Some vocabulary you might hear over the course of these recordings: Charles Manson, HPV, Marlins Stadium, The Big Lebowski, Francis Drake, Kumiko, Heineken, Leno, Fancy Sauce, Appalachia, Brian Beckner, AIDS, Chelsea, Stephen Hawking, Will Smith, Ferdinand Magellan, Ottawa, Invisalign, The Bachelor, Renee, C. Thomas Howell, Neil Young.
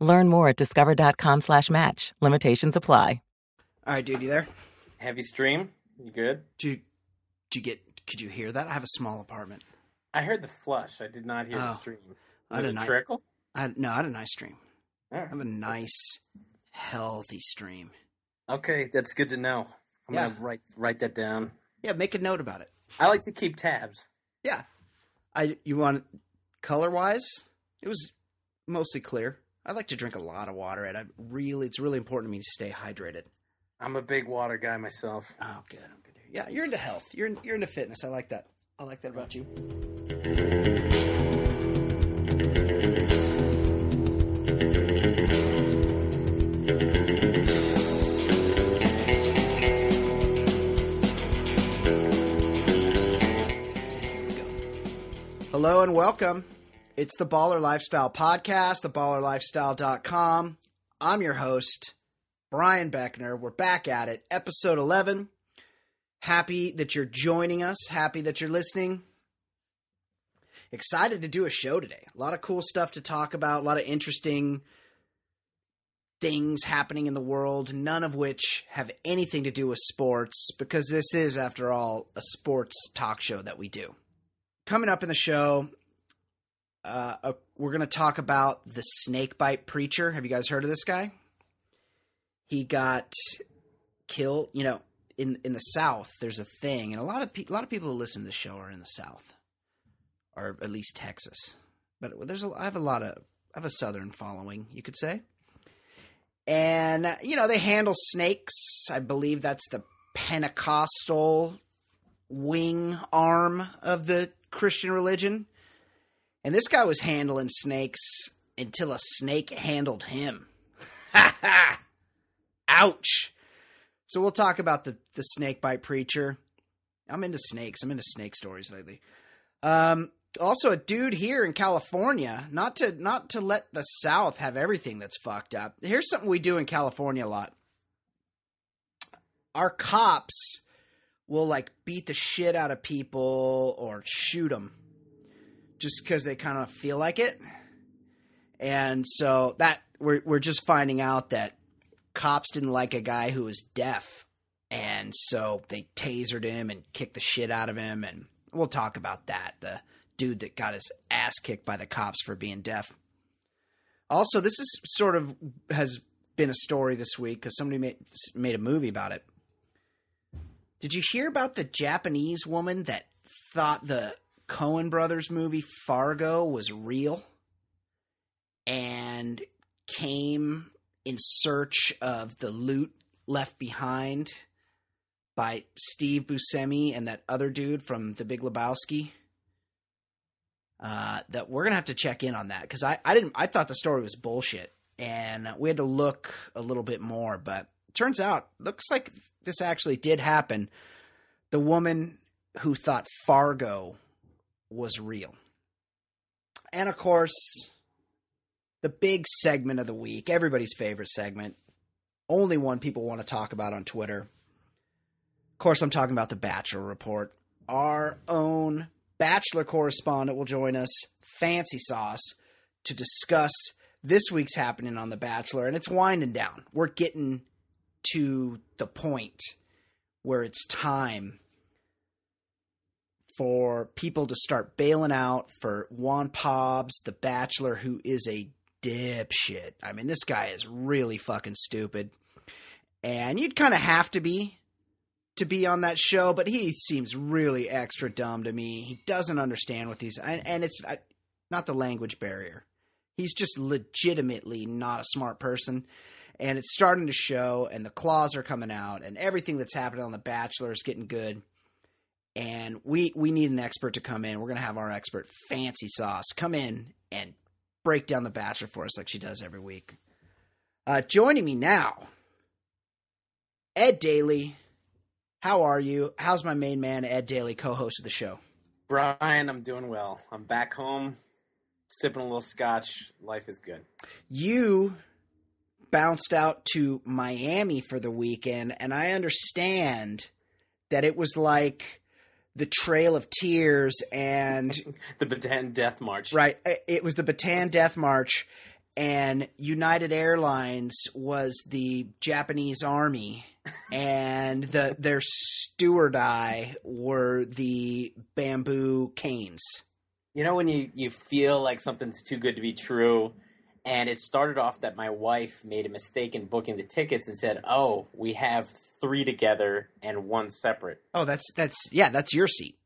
Learn more at discover.com/match. Limitations apply. All right, dude, you there? Heavy stream. You good? Could you hear that? I have a small apartment. I heard the flush. I did not hear the stream. Did it trickle? No, I had a nice stream. Right. I have a nice, healthy stream. Okay, that's good to know. I'm going to write that down. Yeah, make a note about it. I like to keep tabs. Yeah. You want color-wise? It was mostly clear. I like to drink a lot of water, and it's really important to me to stay hydrated. I'm a big water guy myself. Oh, good. I'm good. Yeah, you're into health. You're into fitness. I like that. I like that about you. There we go. Hello and welcome. It's the Baller Lifestyle Podcast, theballerlifestyle.com. I'm your host, Brian Beckner. We're back at it, episode 11. Happy that you're joining us. Happy that you're listening. Excited to do a show today. A lot of cool stuff to talk about. A lot of interesting things happening in the world, none of which have anything to do with sports, because this is, after all, a sports talk show that we do. Coming up in the show... we're going to talk about the snakebite preacher. Have you guys heard of this guy? He got killed. You know, in the South, there's a thing, and a lot of people who listen to the show are in the South, or at least Texas. But I have a Southern following, you could say. And they handle snakes. I believe that's the Pentecostal wing arm of the Christian religion. And this guy was handling snakes until a snake handled him. Ha ha! Ouch! So we'll talk about the snake bite preacher. I'm into snakes. I'm into snake stories lately. Also, a dude here in California, not to let the South have everything that's fucked up. Here's something we do in California a lot. Our cops will beat the shit out of people or shoot them. Just because they kind of feel like it. And so that we're just finding out that cops didn't like a guy who was deaf. And so they tasered him and kicked the shit out of him. And we'll talk about that. The dude that got his ass kicked by the cops for being deaf. Also, this is sort of has been a story this week because somebody made a movie about it. Did you hear about the Japanese woman that thought the Coen Brothers movie Fargo was real and came in search of the loot left behind by Steve Buscemi and that other dude from The Big Lebowski? That we're gonna have to check in on that because I thought the story was bullshit and we had to look a little bit more, but it turns out looks like this actually did happen. The woman who thought Fargo was real. And of course, the big segment of the week, everybody's favorite segment, only one people want to talk about on Twitter, course, I'm talking about The Bachelor Report. Our own Bachelor correspondent will join us, Fancy Sauce, to discuss this week's happening on The Bachelor, and it's winding down. We're getting to the point where it's time for people to start bailing out for Juan Pabs, the Bachelor, who is a dipshit. I mean, this guy is really fucking stupid. And you'd kind of have to be on that show, but he seems really extra dumb to me. He doesn't understand what these... And it's not the language barrier. He's just legitimately not a smart person. And it's starting to show, and the claws are coming out, and everything that's happening on The Bachelor is getting good. And we need an expert to come in. We're going to have our expert, Fancy Sauce, come in and break down The Bachelor for us like she does every week. Joining me now, Ed Daly. How are you? How's my main man, Ed Daly, co-host of the show? Brian, I'm doing well. I'm back home, sipping a little scotch. Life is good. You bounced out to Miami for the weekend, and I understand that it was like the Trail of Tears and... the Bataan Death March. Right. It was the Bataan Death March, and United Airlines was the Japanese Army, and their stewardess were the bamboo canes. You know when you feel like something's too good to be true... And it started off that my wife made a mistake in booking the tickets and said, "Oh, we have three together and one separate." Oh, that's your seat.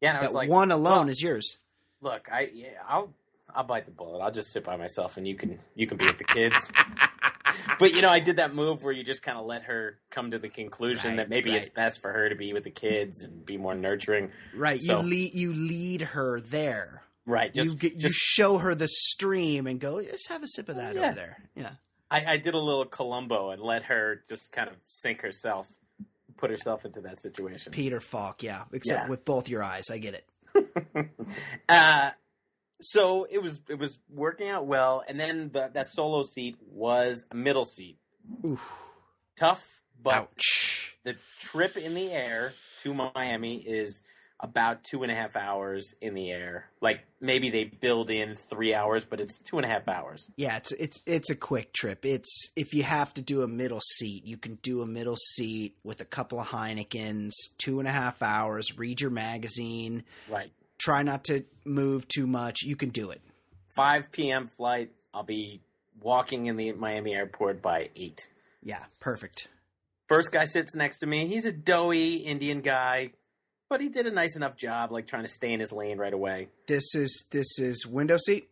Yeah, and I was like, one alone is yours. Look, I'll bite the bullet. I'll just sit by myself, and you can be with the kids. But I did that move where you just kind of let her come to the conclusion that maybe it's best for her to be with the kids and be more nurturing. Right. So, you lead her there. Right, you show her the stream and go, just have a sip of that over there. Yeah, I did a little Columbo and let her just kind of sink herself, put herself into that situation. Peter Falk, yeah, except with both your eyes. I get it. So it was working out well, and then that solo seat was a middle seat. Oof. Tough, but ouch. The trip in the air to Miami is about 2.5 hours in the air. Like maybe they build in 3 hours, but it's 2.5 hours. Yeah, it's a quick trip. It's if you have to do a middle seat, you can do a middle seat with a couple of Heinekens, 2.5 hours, read your magazine. Right. Try not to move too much. You can do it. 5 p.m. flight. I'll be walking in the Miami airport by 8. Yeah, perfect. First guy sits next to me. He's a doughy Indian guy. But he did a nice enough job, like trying to stay in his lane right away. This is window seat?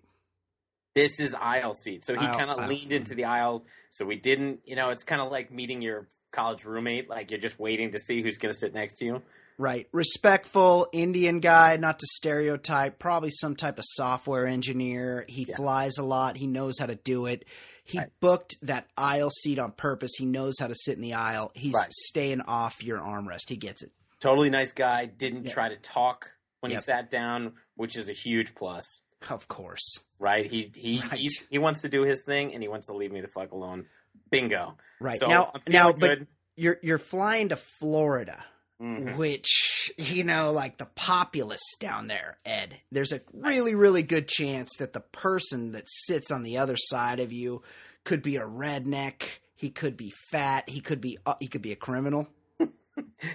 This is aisle seat. So he kind of leaned into the aisle. So we didn't, it's kind of like meeting your college roommate. Like you're just waiting to see who's going to sit next to you. Right. Respectful Indian guy, not to stereotype, probably some type of software engineer. He flies a lot. He knows how to do it. He booked that aisle seat on purpose. He knows how to sit in the aisle. He's staying off your armrest. He gets it. Totally nice guy. Didn't try to talk when he sat down, which is a huge plus. Of course. Right? He wants to do his thing, and he wants to leave me the fuck alone. Bingo. Right. So now but you're flying to Florida, mm-hmm. which, like the populace down there, Ed. There's a really, really good chance that the person that sits on the other side of you could be a redneck. He could be fat. He could be a criminal.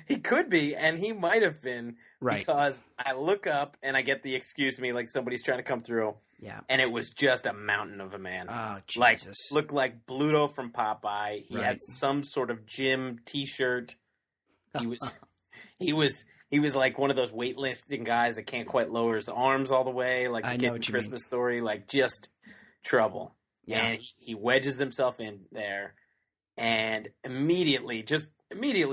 He could be, and he might have been, because I look up and I get the excuse me, like somebody's trying to come through. Yeah, and it was just a mountain of a man. Oh, Jesus! Like, looked like Bluto from Popeye. He had some sort of gym T-shirt. He was like one of those weightlifting guys that can't quite lower his arms all the way, like the kid in Christmas Story. Like just trouble. Yeah, and he wedges himself in there, and immediately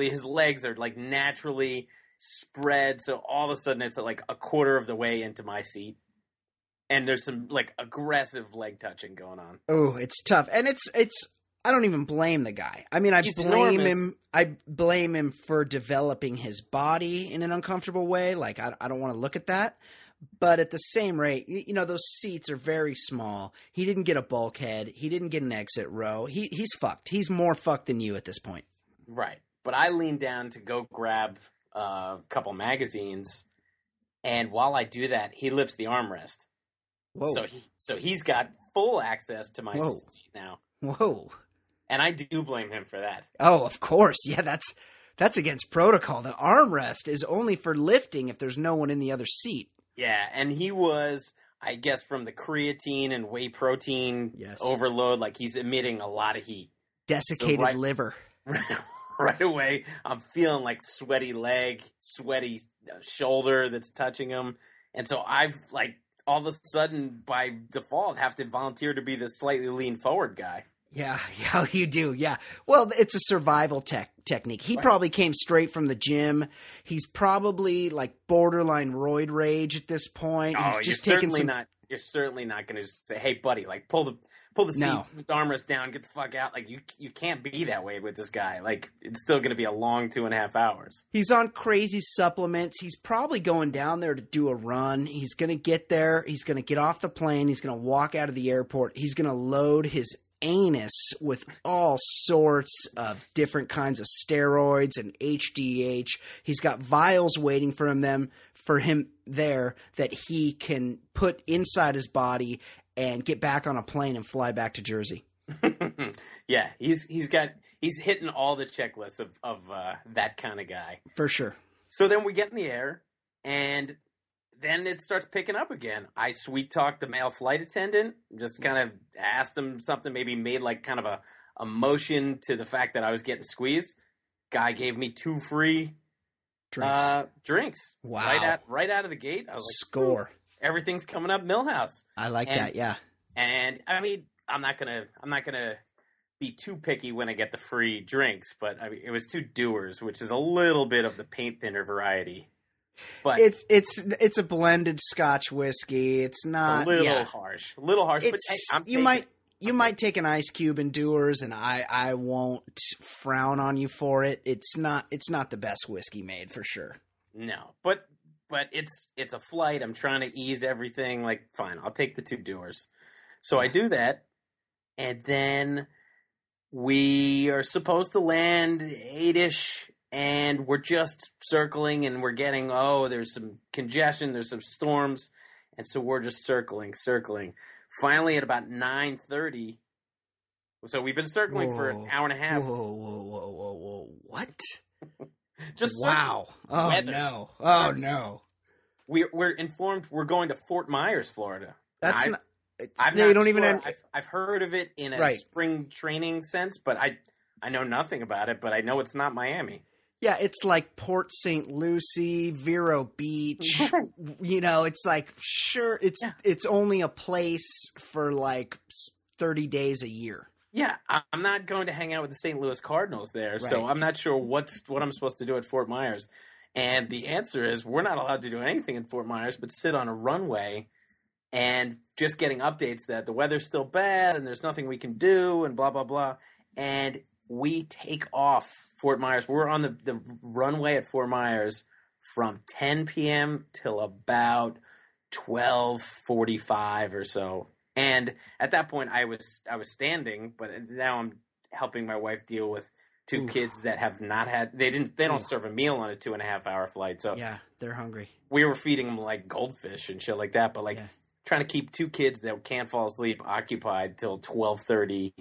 his legs are like naturally spread, so all of a sudden it's like a quarter of the way into my seat, and there's some like aggressive leg touching going on. Oh, it's tough. And it's I don't even blame the guy. I mean, he's blame enormous. Him I blame him for developing his body in an uncomfortable way. Like I don't want to look at that, but at the same rate, those seats are very small. He didn't get a bulkhead. He didn't get an exit row. He's fucked. He's more fucked than you at this point. Right. But I lean down to go grab a couple magazines, and while I do that, he lifts the armrest. Whoa. So he's got full access to my seat now. Whoa. And I do blame him for that. Oh, of course. Yeah, that's against protocol. The armrest is only for lifting if there's no one in the other seat. Yeah, and he was, I guess, from the creatine and whey protein overload, like he's emitting a lot of heat. Desiccated liver. Right away, I'm feeling like sweaty leg, sweaty shoulder that's touching him. And so I've, like, all of a sudden, by default, have to volunteer to be the slightly lean forward guy. Yeah, you do. Yeah. Well, it's a survival technique. He probably came straight from the gym. He's probably like borderline roid rage at this point. Oh, he's just taking some. You're certainly not going to just say, "Hey, buddy, like pull the seat with the armrest down, get the fuck out." Like you can't be that way with this guy. Like it's still going to be a long 2.5 hours. He's on crazy supplements. He's probably going down there to do a run. He's going to get there. He's going to get off the plane. He's going to walk out of the airport. He's going to load his anus with all sorts of different kinds of steroids and HGH. He's got vials waiting for him there that he can put inside his body and get back on a plane and fly back to Jersey. Yeah, he's hitting all the checklists of that kind of guy. For sure. So then we get in the air, and then it starts picking up again. I sweet-talked the male flight attendant, just kind of asked him something, maybe made like kind of a motion to the fact that I was getting squeezed. Guy gave me 2 free drinks. Wow. Right out of the gate. I was like, score. Everything's coming up Millhouse. I like that, yeah. And, I mean, I'm not gonna be too picky when I get the free drinks, but I mean, it was 2 doers, which is a little bit of the paint thinner variety. But it's a blended Scotch whiskey. It's not a little harsh. A little harsh, but hey, you might take an ice cube in Dewar's, and I won't frown on you for it. It's not the best whiskey made for sure. No, but it's a flight. I'm trying to ease everything. Like, fine, I'll take the 2 Dewar's. So I do that, and then we are supposed to land 8-ish. And we're just circling, and we're getting, there's some congestion, there's some storms. And so we're just circling. Finally, at about 9:30, so we've been circling for an hour and a half. Whoa. What? Just wow. Oh, weather. No. Oh, circling. No. We're informed we're going to Fort Myers, Florida. That's not – I've heard of it in a spring training sense, but I know nothing about it, but I know it's not Miami. Yeah, it's like Port St. Lucie, Vero Beach. You know, it's like, sure, it's only a place for like 30 days a year. Yeah, I'm not going to hang out with the St. Louis Cardinals there, so I'm not sure what I'm supposed to do at Fort Myers. And the answer is we're not allowed to do anything in Fort Myers but sit on a runway and just getting updates that the weather's still bad and there's nothing we can do and blah, blah, blah. And we take off Fort Myers. We're on the runway at Fort Myers from 10 p.m. till about 12:45 or so. And at that point, I was standing, but now I'm helping my wife deal with 2 kids that have not had. They don't serve a meal on a 2.5 hour flight. So yeah, they're hungry. We were feeding them like goldfish and shit like that, but trying to keep 2 kids that can't fall asleep occupied till 12:30.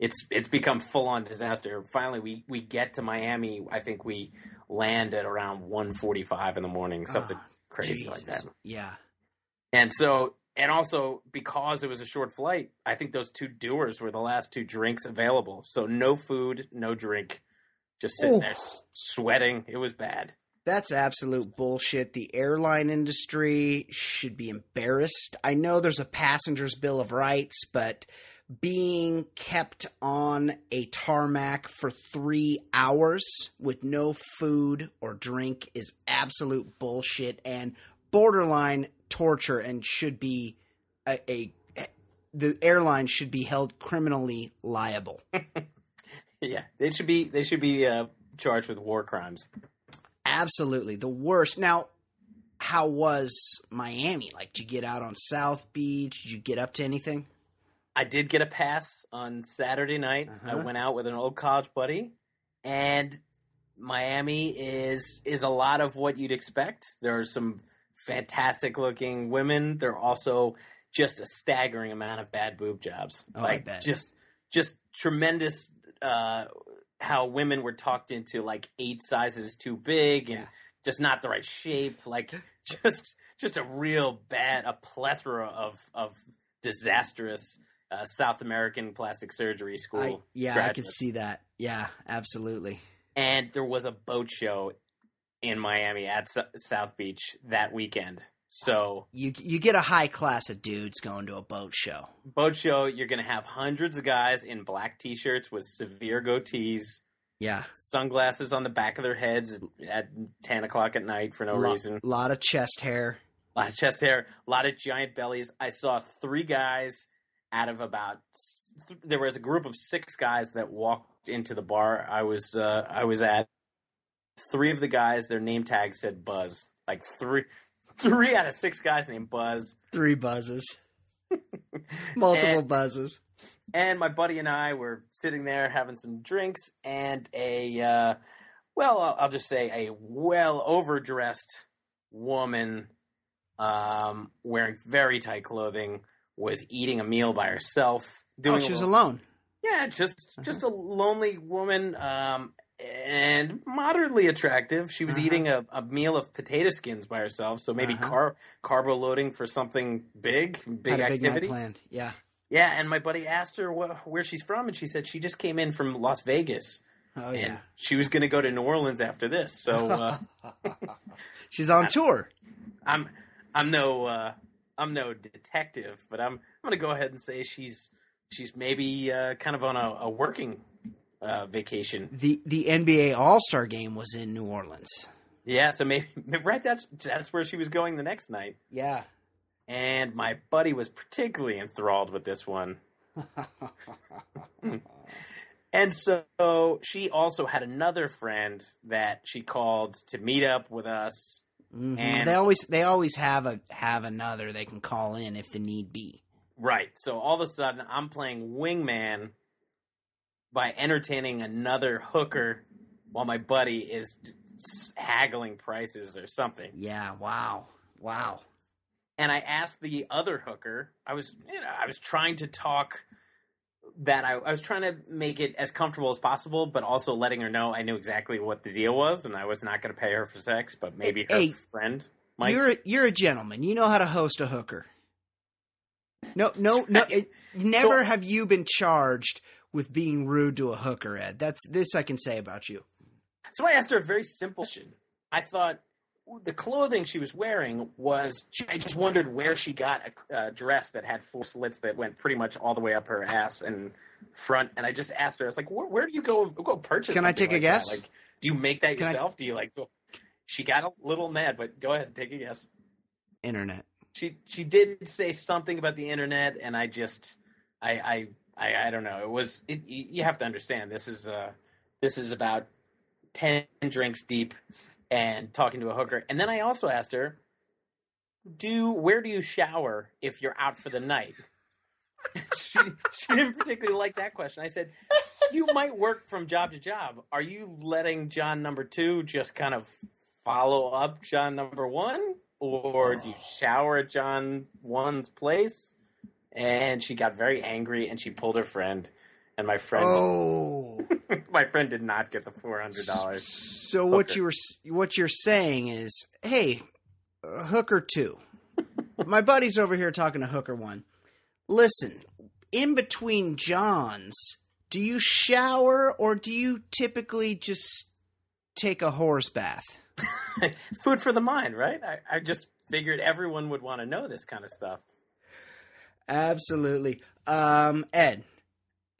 It's become full-on disaster. Finally, we get to Miami. I think we land at around 1:45 in the morning, something crazy like that. Yeah. And so – and also because it was a short flight, I think those 2 doers were the last 2 drinks available. So no food, no drink, just sitting there sweating. It was bad. That's absolute bullshit. The airline industry should be embarrassed. I know there's a passenger's bill of rights, but – being kept on a tarmac for 3 hours with no food or drink is absolute bullshit and borderline torture, and should be the airline should be held criminally liable. Yeah, they should be charged with war crimes. Absolutely, the worst. Now, how was Miami? Like, did you get out on South Beach? Did you get up to anything? I did get a pass on Saturday night. I went out with an old college buddy, and Miami is a lot of what you'd expect. There are some fantastic looking women. There are also just a staggering amount of bad boob jobs. Oh, like I bet. Just tremendous how women were talked into like 8 sizes too big and just not the right shape. Like just a real bad, a plethora of disastrous South American plastic surgery school graduates. I can see that. Yeah, absolutely. And there was a boat show in Miami at South Beach that weekend. So you get a high class of dudes going to a boat show. Boat show, you're going to have hundreds of guys in black T-shirts with severe goatees. Yeah. Sunglasses on the back of their heads at 10 o'clock at night for no reason. A lot of chest hair. A lot of chest hair. A lot of giant bellies. I saw 3 guys out of about – there was a group of 6 guys that walked into the bar I was at. 3 of the guys, their name tag said Buzz. Like three out of 6 guys named Buzz. 3 buzzes. Multiple buzzes. And my buddy and I were sitting there having some drinks, and I'll just say a well overdressed woman wearing very tight clothing was eating a meal by herself. She was alone. Yeah, just a lonely woman and moderately attractive. She was eating a meal of potato skins by herself, so maybe carbo loading for something big activity. Big night planned. Yeah. Yeah, and my buddy asked her where she's from, and she said she just came in from Las Vegas. Oh, yeah. And she was going to go to New Orleans after this, so she's on tour. I'm no detective, but I'm going to go ahead and say she's maybe kind of on a working vacation. The NBA All-Star Game was in New Orleans. Yeah, so maybe right that's where she was going the next night. Yeah. And my buddy was particularly enthralled with this one. And so she also had another friend that she called to meet up with us. Mm-hmm. And they always have another they can call in if the need be. Right. So all of a sudden, I'm playing wingman by entertaining another hooker while my buddy is haggling prices or something. Yeah. Wow. And I asked the other hooker. I was trying to talk that I was trying to make it as comfortable as possible, but also letting her know I knew exactly what the deal was, and I was not going to pay her for sex, but maybe her friend might. You're a gentleman. You know how to host a hooker. No. Never have you been charged with being rude to a hooker, Ed. That's this I can say about you. So I asked her a very simple question. I thought the clothing she was wearing was – I just wondered where she got a dress that had 4 slits that went pretty much all the way up her ass and front. And I just asked her. I was like, where do you go purchase something? Can I take a guess? Like, do you make that yourself? Do you like – she got a little mad, but go ahead. Take a guess. Internet. She did say something about the internet, and I just I don't know. You have to understand this is about 10 drinks deep and talking to a hooker. And then I also asked her, where do you shower if you're out for the night? She didn't particularly like that question. I said, you might work from job to job. Are you letting John number 2 just kind of follow up John number 1? Or do you shower at John 1's place? And she got very angry, and she pulled her friend. And my friend, my friend did not get the $400. So hooker. what you're saying is, hey, hooker 2, my buddy's over here talking to hooker 1. Listen, in between Johns, do you shower or do you typically just take a horse bath? Food for the mind, right? I just figured everyone would want to know this kind of stuff. Absolutely. Ed,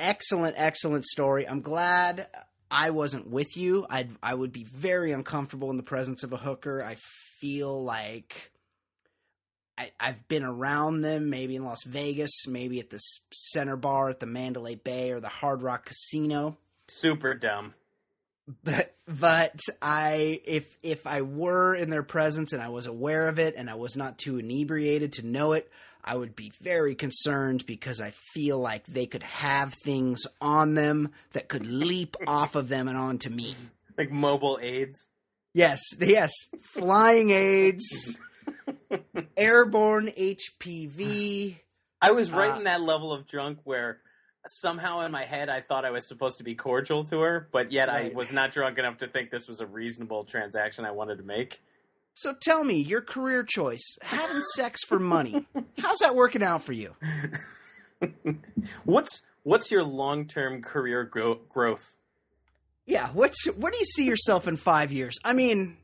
excellent story. I'm glad I wasn't with you. I would be very uncomfortable in the presence of a hooker. I feel like I've been around them, maybe in Las Vegas, maybe at the Center Bar at the Mandalay Bay or the Hard Rock Casino. Super dumb. But if I were in their presence and I was aware of it and I was not too inebriated to know it, I would be very concerned because I feel like they could have things on them that could leap off of them and onto me. Like mobile AIDS? Yes. Flying AIDS. Airborne HPV. I was right in that level of drunk where somehow in my head I thought I was supposed to be cordial to her, but yet right. I was not drunk enough to think this was a reasonable transaction I wanted to make. So tell me, your career choice, having sex for money. How's that working out for you? What's your long-term career growth? Yeah, where do you see yourself in 5 years? I mean,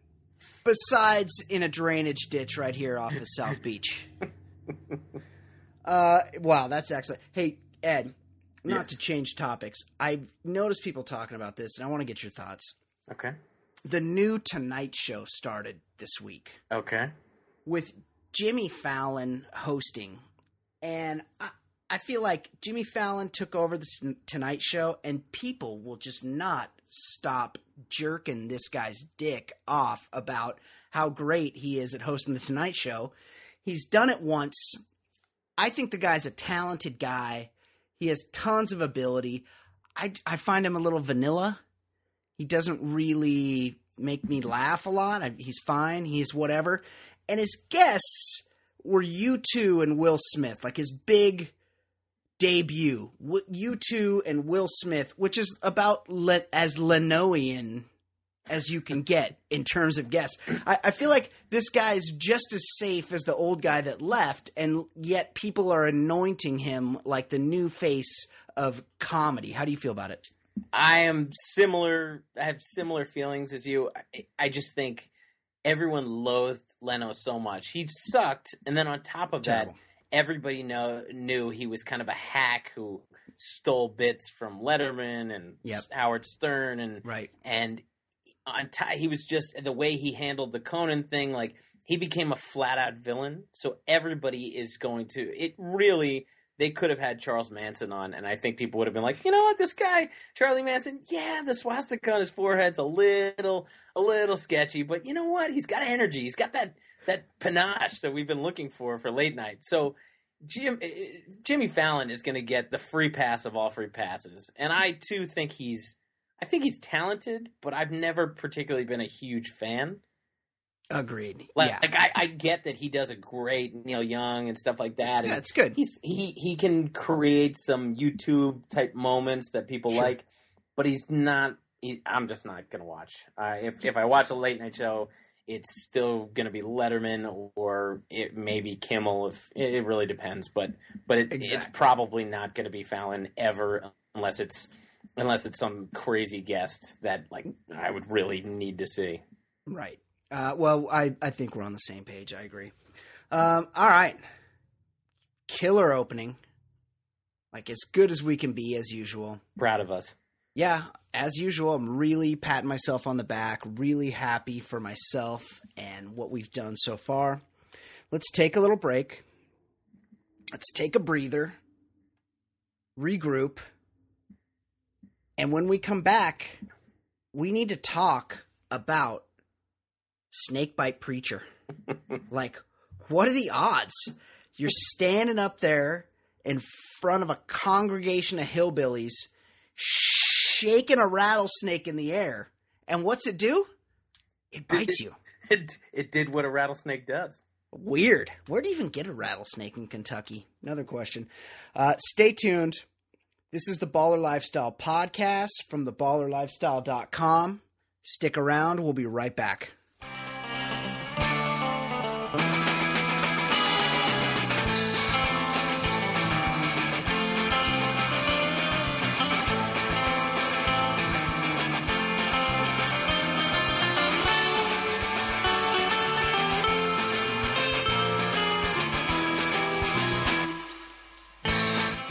besides in a drainage ditch right here off of South Beach. Wow, that's excellent. Hey, Ed, not to change topics, I've noticed people talking about this, and I want to get your thoughts. Okay. The new Tonight Show started this week. Okay. With Jimmy Fallon hosting. And I feel like Jimmy Fallon took over the Tonight Show, and people will just not stop jerking this guy's dick off about how great he is at hosting the Tonight Show. He's done it once. I think the guy's a talented guy. He has tons of ability. I find him a little vanilla. He doesn't really make me laugh a lot. He's fine. He's whatever. And his guests were U2 and Will Smith, like his big debut. U2 and Will Smith, which is about as Lenoian as you can get in terms of guests. I feel like this guy's just as safe as the old guy that left, and yet people are anointing him like the new face of comedy. How do you feel about it? I have similar feelings as you. I just think everyone loathed Leno so much. He sucked, and then on top of that, everybody knew he was kind of a hack who stole bits from Letterman and Howard Stern, and he was just the way he handled the Conan thing. Like he became a flat out villain. So everybody is going to They could have had Charles Manson on, and I think people would have been like, you know what, this guy, Charlie Manson, the swastika on his forehead's a little sketchy, but you know what? He's got energy. He's got that panache that we've been looking for late night. So Jimmy Fallon is going to get the free pass of all free passes, and I too think he's talented, but I've never particularly been a huge fan. Agreed. I get that he does a great Neil Young and stuff like that. Yeah, it's good. He can create some YouTube type moments that people like, but he's not. I'm just not gonna watch. If I watch a late night show, it's still gonna be Letterman or it may be Kimmel. If it really depends, but it's probably not gonna be Fallon ever unless it's some crazy guest that like I would really need to see. Right. I think we're on the same page. I agree. All right. Killer opening. Like as good as we can be as usual. Proud of us. Yeah. As usual, I'm really patting myself on the back, really happy for myself and what we've done so far. Let's take a little break. Let's take a breather. Regroup. And when we come back, we need to talk about Snakebite Preacher. Like, what are the odds? You're standing up there in front of a congregation of hillbillies shaking a rattlesnake in the air. And what's it do? It bites you. It did what a rattlesnake does. Weird. Where do you even get a rattlesnake in Kentucky? Another question. Stay tuned. This is the Baller Lifestyle Podcast from theballerlifestyle.com. Stick around. We'll be right back.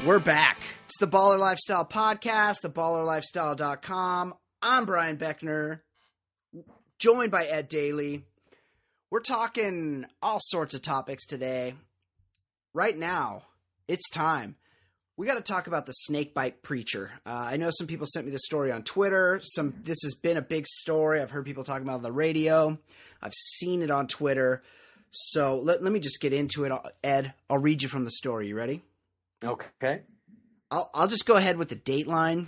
We're back. It's the Baller Lifestyle Podcast, theballerlifestyle.com. I'm Brian Beckner, joined by Ed Daly. We're talking all sorts of topics today. Right now, it's time. We got to talk about the Snakebite Preacher. I know some people sent me this story on Twitter. This has been a big story. I've heard people talking about it on the radio. I've seen it on Twitter. So let me just get into it. Ed, I'll read you from the story. You ready? Okay. I'll just go ahead with the dateline.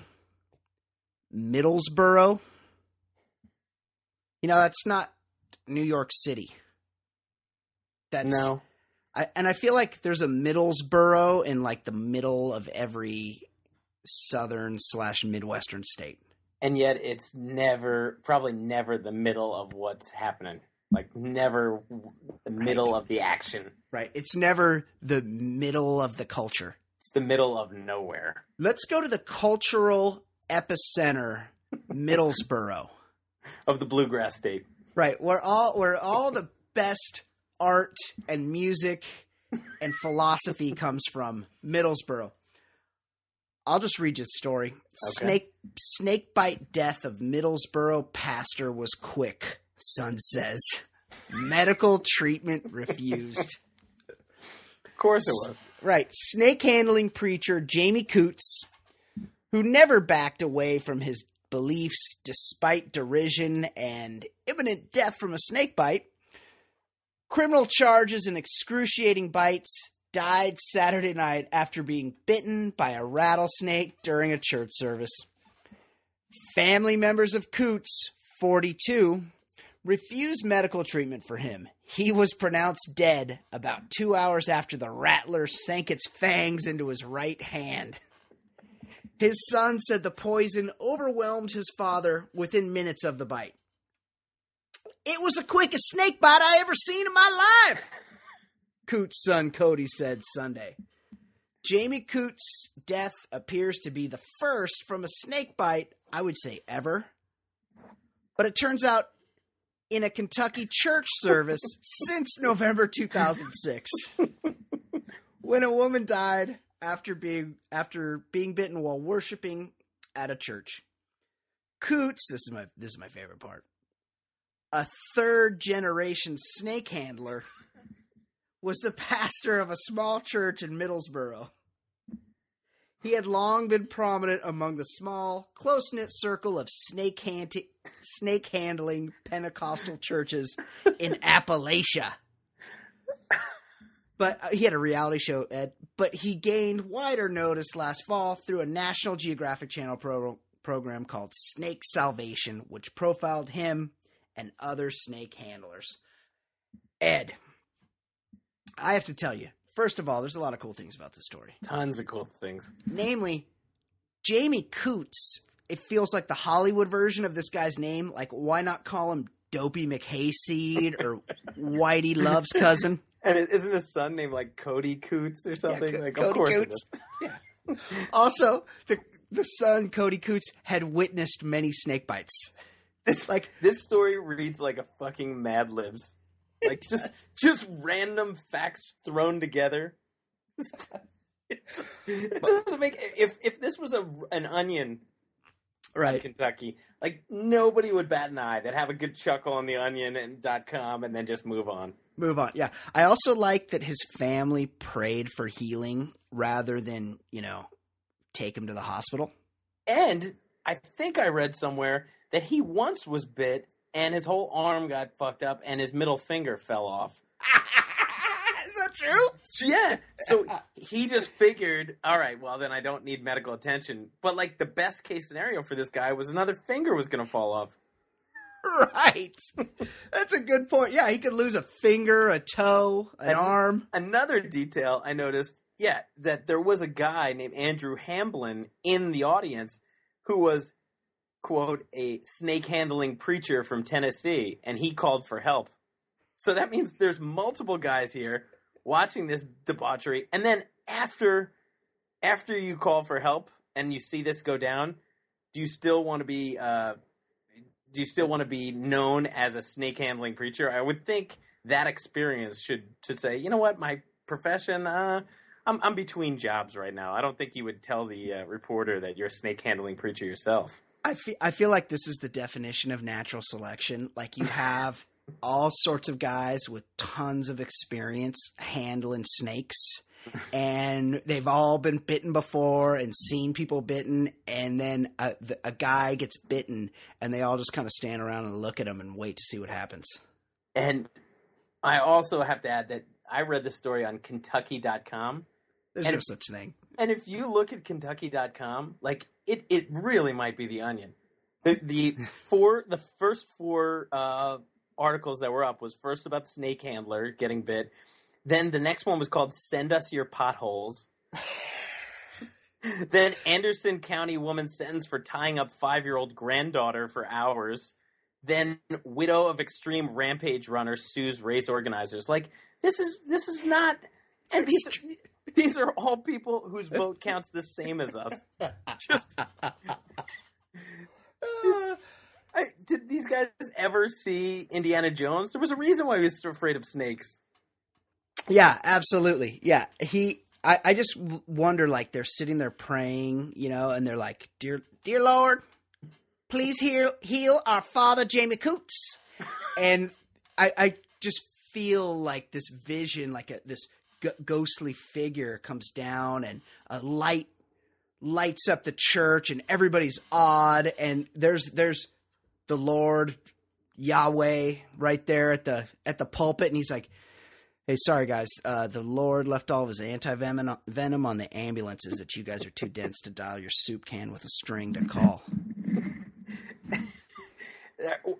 Middlesboro, You know, that's not New York City. That's, no. And I feel like there's a Middlesboro in like the middle of every Southern / Midwestern state. And yet it's probably never the middle of what's happening. Like never the middle of the action. Right. It's never the middle of the culture. It's the middle of nowhere. Let's go to the cultural epicenter, Middlesboro. Of the bluegrass state. Right. Where all the best art and music and philosophy comes from, Middlesboro. I'll just read you the story. Okay. Snakebite death of Middlesboro pastor was quick, son says. Medical treatment refused. Of course it was. Right. Snake handling preacher Jamie Coots, who never backed away from his beliefs despite derision and imminent death from a snake bite, criminal charges and excruciating bites, died Saturday night after being bitten by a rattlesnake during a church service. Family members of Coots, 42, refused medical treatment for him. He was pronounced dead about 2 hours after the rattler sank its fangs into his right hand. His son said the poison overwhelmed his father within minutes of the bite. It was the quickest snake bite I ever seen in my life, Coots' son Cody said Sunday. Jamie Coots' death appears to be the first from a snake bite, I would say ever. But it turns out in a Kentucky church service since November 2006, when a woman died after being bitten while worshiping at a church. Coots, this is my favorite part, a third-generation snake handler, was the pastor of a small church in Middlesboro. He had long been prominent among the small, close-knit circle of snake handling Pentecostal churches in Appalachia. But he had a reality show, Ed. But he gained wider notice last fall through a National Geographic Channel program called Snake Salvation, which profiled him and other snake handlers. Ed, I have to tell you, first of all, there's a lot of cool things about this story. Tons of cool things. Namely, Jamie Coots, it feels like the Hollywood version of this guy's name. Like, why not call him Dopey McHayseed or Whitey Love's cousin? And isn't his son named like Cody Coots or something? Yeah, like, Cody, of course Coots. It is. Yeah. Also, the son, Cody Coots, had witnessed many snake bites. This story reads like a fucking Mad Libs. Like just random facts thrown together. It doesn't make if this was an Onion, right? In Kentucky, like nobody would bat an eye. They'd have a good chuckle on the Onion and .com, and then just move on. Move on. Yeah, I also like that his family prayed for healing rather than take him to the hospital. And I think I read somewhere that he once was bit. And his whole arm got fucked up, and his middle finger fell off. Is that true? Yeah. So he just figured, all right, well, then I don't need medical attention. But, like, the best case scenario for this guy was another finger was going to fall off. Right. That's a good point. Yeah, he could lose a finger, a toe, an arm. Another detail I noticed, yeah, that there was a guy named Andrew Hamblin in the audience who was – quote, a snake handling preacher from Tennessee, and he called for help. So that means there's multiple guys here watching this debauchery. And then after you call for help and you see this go down, do you still want to be known as a snake handling preacher? I would think that experience should say, you know what, my profession, I'm between jobs right now. I don't think you would tell the reporter that you're a snake handling preacher yourself. I feel like this is the definition of natural selection. Like, you have all sorts of guys with tons of experience handling snakes, and they've all been bitten before and seen people bitten, and then a guy gets bitten, and they all just kind of stand around and look at him and wait to see what happens. And I also have to add that I read this story on Kentucky.com. There's no such thing. And if you look at Kentucky.com, like – it really might be the Onion. The first four articles that were up was first about the snake handler getting bit. Then the next one was called "Send Us Your Potholes." Then Anderson County woman sentenced for tying up 5-year-old granddaughter for hours. Then widow of extreme rampage runner sues race organizers. Like this is not. And these are all people whose vote counts the same as us. Just. Did these guys ever see Indiana Jones? There was a reason why he was so afraid of snakes. Yeah, absolutely. Yeah, I just wonder, like, they're sitting there praying, you know, and they're like, "Dear Lord, please heal our father, Jamie Coots." And I just feel like this vision, like this ghostly figure comes down and a light lights up the church and everybody's awed, and there's the Lord Yahweh right there at the pulpit, and he's like, "Hey, sorry guys, the Lord left all of his anti-venom on the ambulances that you guys are too dense to dial your soup can with a string to call."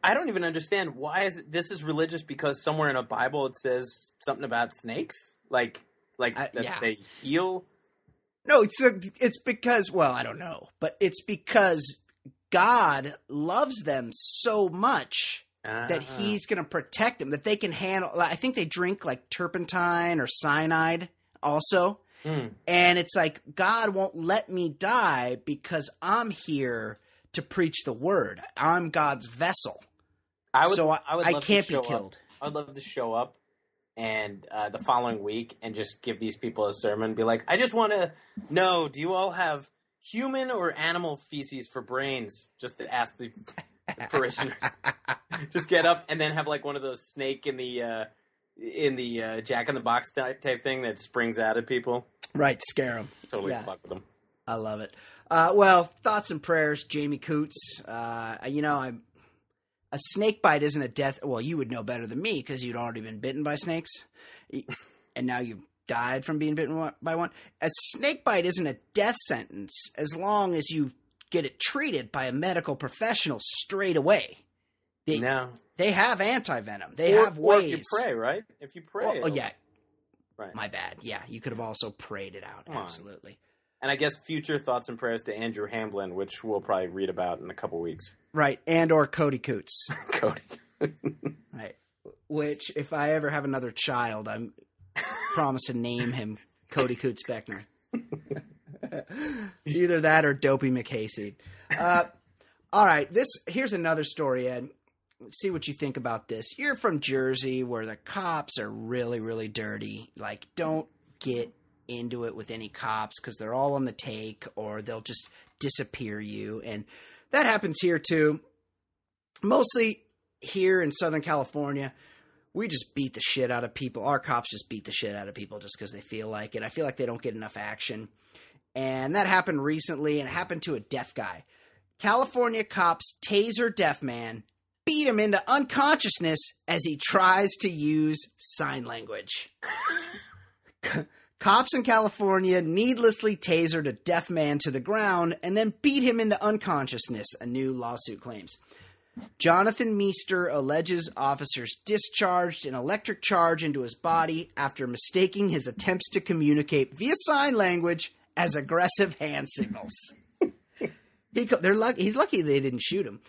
I don't even understand why this is religious, because somewhere in a Bible it says something about snakes, that they heal. No, it's because, well, I don't know, but it's because God loves them so much that he's going to protect them, that they can handle. I think they drink like turpentine or cyanide also. Mm. And it's like, God won't let me die because I'm here to preach the word. I'm God's vessel. I can't be killed. I'd love to show up and the following week and just give these people a sermon and be like, "I just want to know, do you all have human or animal feces for brains?" Just to ask the parishioners. Just get up and then have like one of those snake in the Jack-in-the-Box type thing that springs out at people. Right, scare them. Totally fuck with them. I love it. Well, thoughts and prayers, Jamie Coots. A snake bite isn't a death. Well, you would know better than me because you'd already been bitten by snakes, and now you've died from being bitten by one. A snake bite isn't a death sentence as long as you get it treated by a medical professional straight away. They have anti-venom. They have ways. If you pray, right? If you pray. Oh, yeah. Right. My bad. Yeah, you could have also prayed it out. Come absolutely. On. And I guess future thoughts and prayers to Andrew Hamblin, which we'll probably read about in a couple weeks. Right. And or Cody Coots. Cody. Right. Which, if I ever have another child, I promise to name him Cody Coots Beckner. Either that or Dopey McCasey. All right. Here's another story, Ed. See what you think about this. You're from Jersey, where the cops are really, really dirty. Like, don't get into it with any cops because they're all on the take or they'll just disappear you. And that happens here too. Mostly here in Southern California, we just beat the shit out of people. Our cops just beat the shit out of people just because they feel like it. I feel like they don't get enough action. And that happened recently, and it happened to a deaf guy. California cops taser deaf man, beat him into unconsciousness as he tries to use sign language. Cops in California needlessly tasered a deaf man to the ground and then beat him into unconsciousness, a new lawsuit claims. Jonathan Meester alleges officers discharged an electric charge into his body after mistaking his attempts to communicate via sign language as aggressive hand signals. He's lucky they didn't shoot him.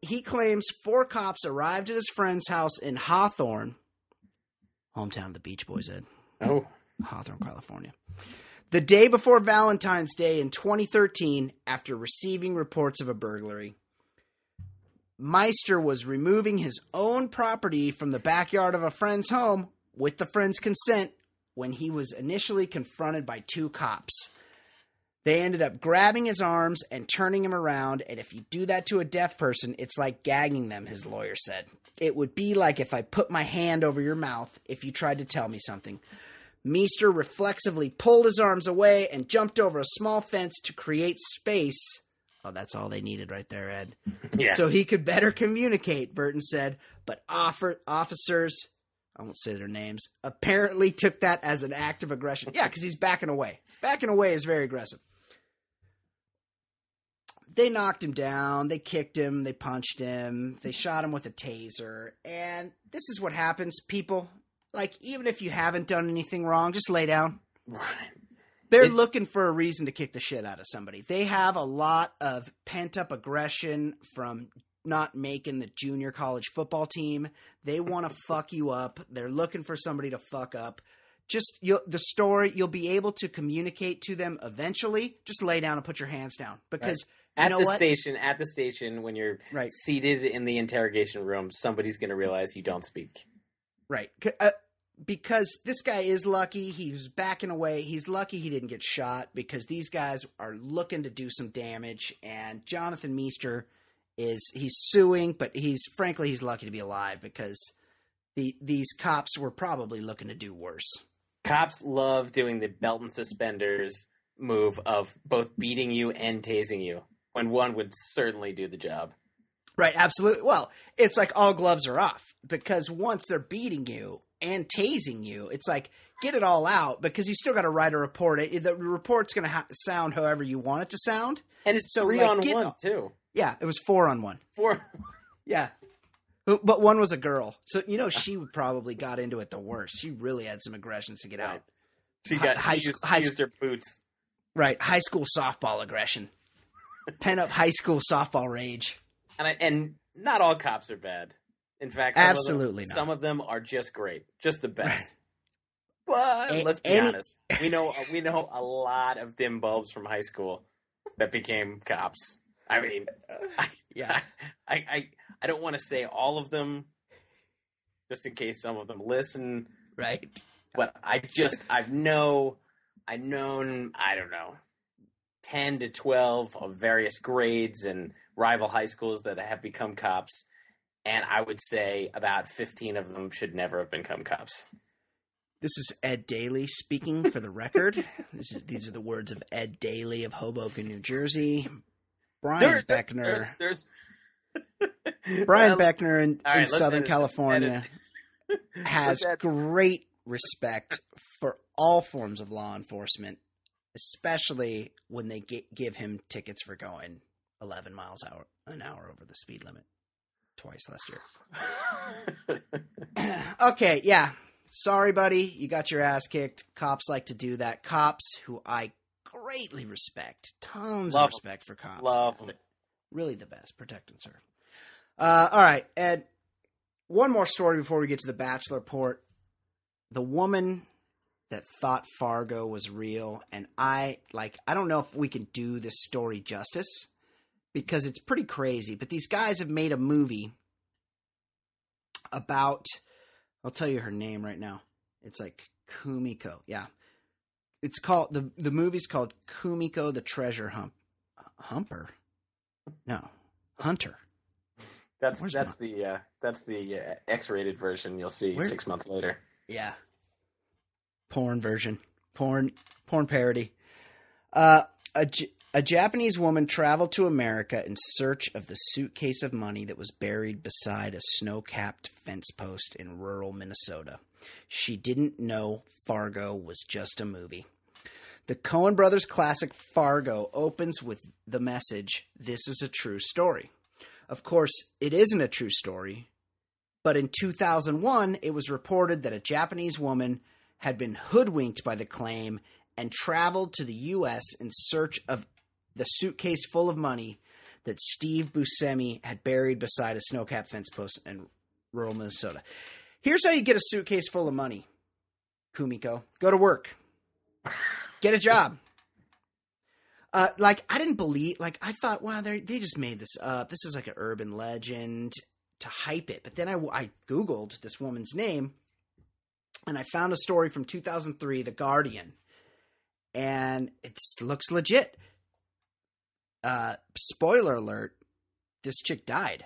He claims 4 cops arrived at his friend's house in Hawthorne, hometown of the Beach Boys, Ed. Oh. Hawthorne, California. The day before Valentine's Day in 2013, after receiving reports of a burglary, Meister was removing his own property from the backyard of a friend's home with the friend's consent when he was initially confronted by 2 cops. They ended up grabbing his arms and turning him around, and if you do that to a deaf person, it's like gagging them, his lawyer said. It would be like if I put my hand over your mouth if you tried to tell me something. Meester reflexively pulled his arms away and jumped over a small fence to create space. Oh, that's all they needed right there, Ed. Yeah. So he could better communicate, Burton said. But officers, I won't say their names, apparently took that as an act of aggression. Yeah, because he's backing away. Backing away is very aggressive. They knocked him down, they kicked him, they punched him, they shot him with a taser. And this is what happens, people. Like, even if you haven't done anything wrong, just lay down. Right. They're looking for a reason to kick the shit out of somebody. They have a lot of pent-up aggression from not making the junior college football team. They want to fuck you up. They're looking for somebody to fuck up. Just the story, you'll be able to communicate to them eventually. Just lay down and put your hands down. Because right. At the station, when you're right. seated in the interrogation room, somebody's going to realize you don't speak. Right. Because this guy is lucky. He's backing away. He's lucky he didn't get shot because these guys are looking to do some damage. And Jonathan Meester he's suing, but he's lucky to be alive because these cops were probably looking to do worse. Cops love doing the belt and suspenders move of both beating you and tasing you when one would certainly do the job. Right. Absolutely. Well, it's like all gloves are off because once they're beating you and tasing you, it's like, get it all out because you still got to write a report. The report's going to sound however you want it to sound. And it's 3-on-1 too. Yeah, it was 4-on-1. 4. Yeah. But one was a girl. So, she probably got into it the worst. She really had some aggressions to get out. She used her boots. Right. High school softball aggression. Pent-up high school softball rage. And not all cops are bad. In fact, some of them are just great. Just the best. Right. But let's be honest. We know a lot of dim bulbs from high school that became cops. I mean, I don't want to say all of them, just in case some of them listen. Right. But I've known, I don't know, 10 to 12 of various grades and rival high schools that have become cops. And I would say about 15 of them should never have become cops. This is Ed Daly speaking for the record. These are the words of Ed Daly of Hoboken, New Jersey. Beckner. There's Brian Beckner in Southern California has great respect for all forms of law enforcement, especially when they give him tickets for going 11 miles an hour over the speed limit twice last year. Okay, yeah. Sorry, buddy. You got your ass kicked. Cops like to do that. Cops who I greatly respect. Tons of respect for cops. Love them. Really the best. Protect and serve. All right. Ed, one more story before we get to the Bachelor Port. The woman that thought Fargo was real. And I don't know if we can do this story justice because it's pretty crazy. But these guys have made a movie about, I'll tell you her name right now. It's like Kumiko. Yeah. It's called the movie's called Kumiko: The Treasure Hunter. That's the X-rated version you'll see 6 months later. Yeah, porn parody. A Japanese woman traveled to America in search of the suitcase of money that was buried beside a snow-capped fence post in rural Minnesota. She didn't know Fargo was just a movie. The Coen Brothers classic Fargo opens with the message, "This is a true story." Of course, it isn't a true story, but in 2001, it was reported that a Japanese woman had been hoodwinked by the claim and traveled to the U.S. in search of the suitcase full of money that Steve Buscemi had buried beside a snow-capped fence post in rural Minnesota. Here's how you get a suitcase full of money, Kumiko. Go to work. Get a job. I didn't believe – I thought, wow, they just made this up. This is like an urban legend to hype it. But then I Googled this woman's name, and I found a story from 2003, The Guardian, and it looks legit. Spoiler alert, this chick died.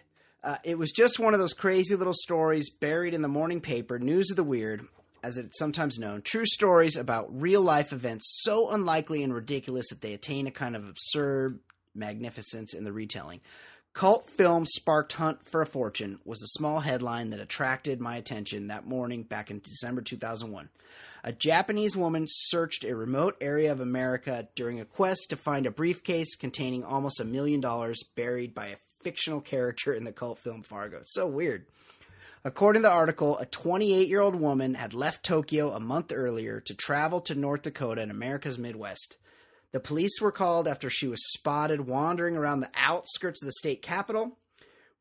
It was just one of those crazy little stories buried in the morning paper, News of the Weird, as it's sometimes known. True stories about real-life events so unlikely and ridiculous that they attain a kind of absurd magnificence in the retelling. Cult film sparked Hunt for a Fortune was the small headline that attracted my attention that morning back in December 2001. A Japanese woman searched a remote area of America during a quest to find a briefcase containing almost $1 million buried by a fictional character in the cult film Fargo. So weird. According to the article, a 28-year-old woman had left Tokyo a month earlier to travel to North Dakota in America's Midwest. The police were called after she was spotted wandering around the outskirts of the state capital.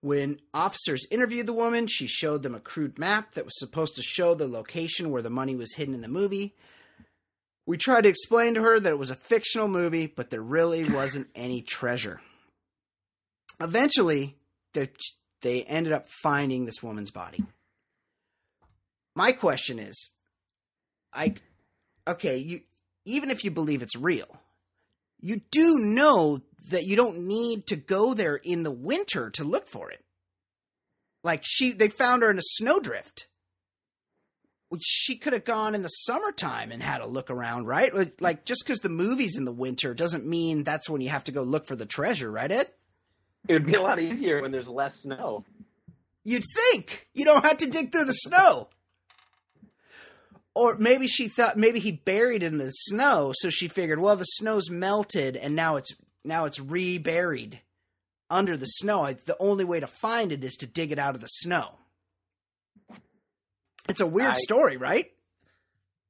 When officers interviewed the woman, she showed them a crude map that was supposed to show the location where the money was hidden in the movie. We tried to explain to her that it was a fictional movie, but there really wasn't any treasure. Eventually, they ended up finding this woman's body. My question is, even if you believe it's real, you do know that you don't need to go there in the winter to look for it. Like they found her in a snowdrift. She could have gone in the summertime and had a look around, right? Like just because the movie's in the winter doesn't mean that's when you have to go look for the treasure, right, Ed? It would be a lot easier when there's less snow. You'd think. You don't have to dig through the snow. Or maybe she thought maybe he buried it in the snow, so she figured, well, the snow's melted and now it's reburied under the snow. The only way to find it is to dig it out of the snow. It's a weird story, right?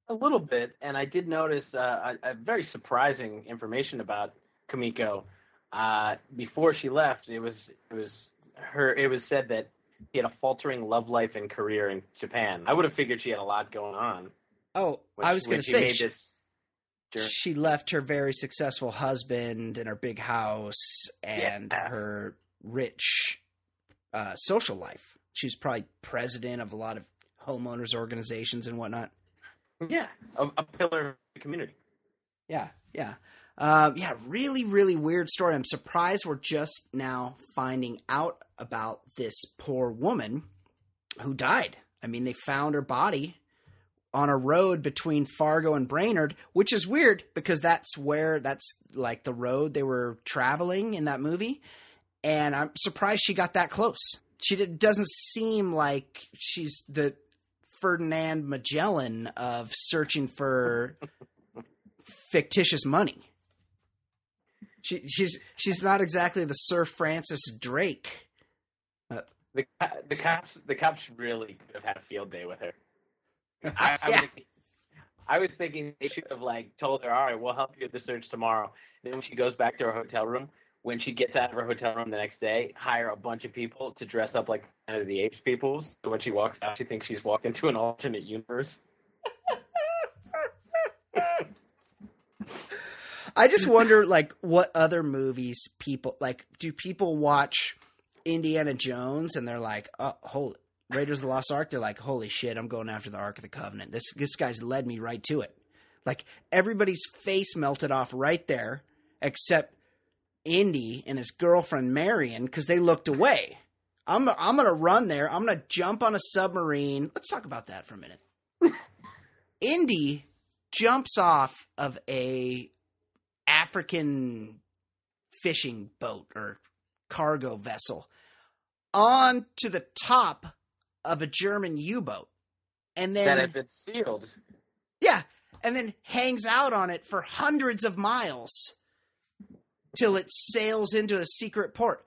A little bit, and I did notice a very surprising information about Kumiko. Before she left, it was said that he had a faltering love life and career in Japan. I would have figured she had a lot going on. Oh, I was going to say she left her very successful husband and her big house and her rich social life. She was probably president of a lot of homeowners organizations and whatnot. Yeah, a pillar of the community. Yeah. Really, really weird story. I'm surprised we're just now finding out about this poor woman who died. I mean, they found her body on a road between Fargo and Brainerd, which is weird because that's like the road they were traveling in that movie. And I'm surprised she got that close. Doesn't seem like she's the Ferdinand Magellan of searching for fictitious money. She's not exactly the Sir Francis Drake. The cops really could have had a field day with her. I was thinking they should have told her, all right, we'll help you with the search tomorrow. Then when she goes back to her hotel room, when she gets out of her hotel room the next day, hire a bunch of people to dress up like Planet of the Apes people. So when she walks out, she thinks she's walked into an alternate universe. I just wonder, what other movies people do people watch Indiana Jones and they're like, oh, holy Raiders of the Lost Ark. They're like, holy shit, I'm going after the Ark of the Covenant. This guy's led me right to it. Like everybody's face melted off right there, except Indy and his girlfriend Marion, because they looked away. I'm gonna run there. I'm gonna jump on a submarine. Let's talk about that for a minute. Indy jumps off of a African fishing boat or cargo vessel onto the top of a German U-boat, and then that had been sealed. Yeah, and then hangs out on it for hundreds of miles till it sails into a secret port.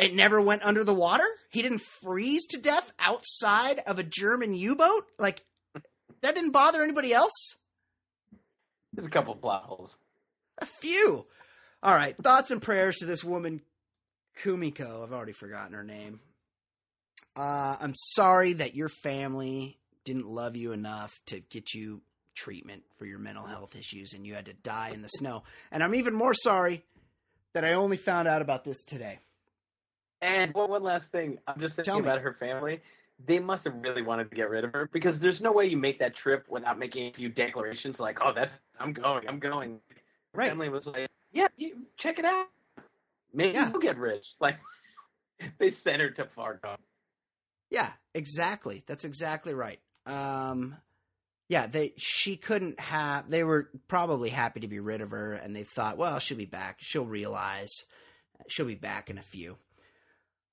It never went under the water. He didn't freeze to death outside of a German U-boat. That didn't bother anybody else. There's a couple of plot holes. A few. All right. Thoughts and prayers to this woman, Kumiko. I've already forgotten her name. I'm sorry that your family didn't love you enough to get you treatment for your mental health issues and you had to die in the snow. And I'm even more sorry that I only found out about this today. And one last thing. I'm just thinking about her family. They must have really wanted to get rid of her because there's no way you make that trip without making a few declarations like, oh, I'm going. Right. Family was like, yeah, you check it out. Maybe you'll get rich. They sent her to Fargo. Yeah, exactly. That's exactly right. She couldn't have – they were probably happy to be rid of her, and they thought, well, she'll be back. She'll realize. She'll be back in a few –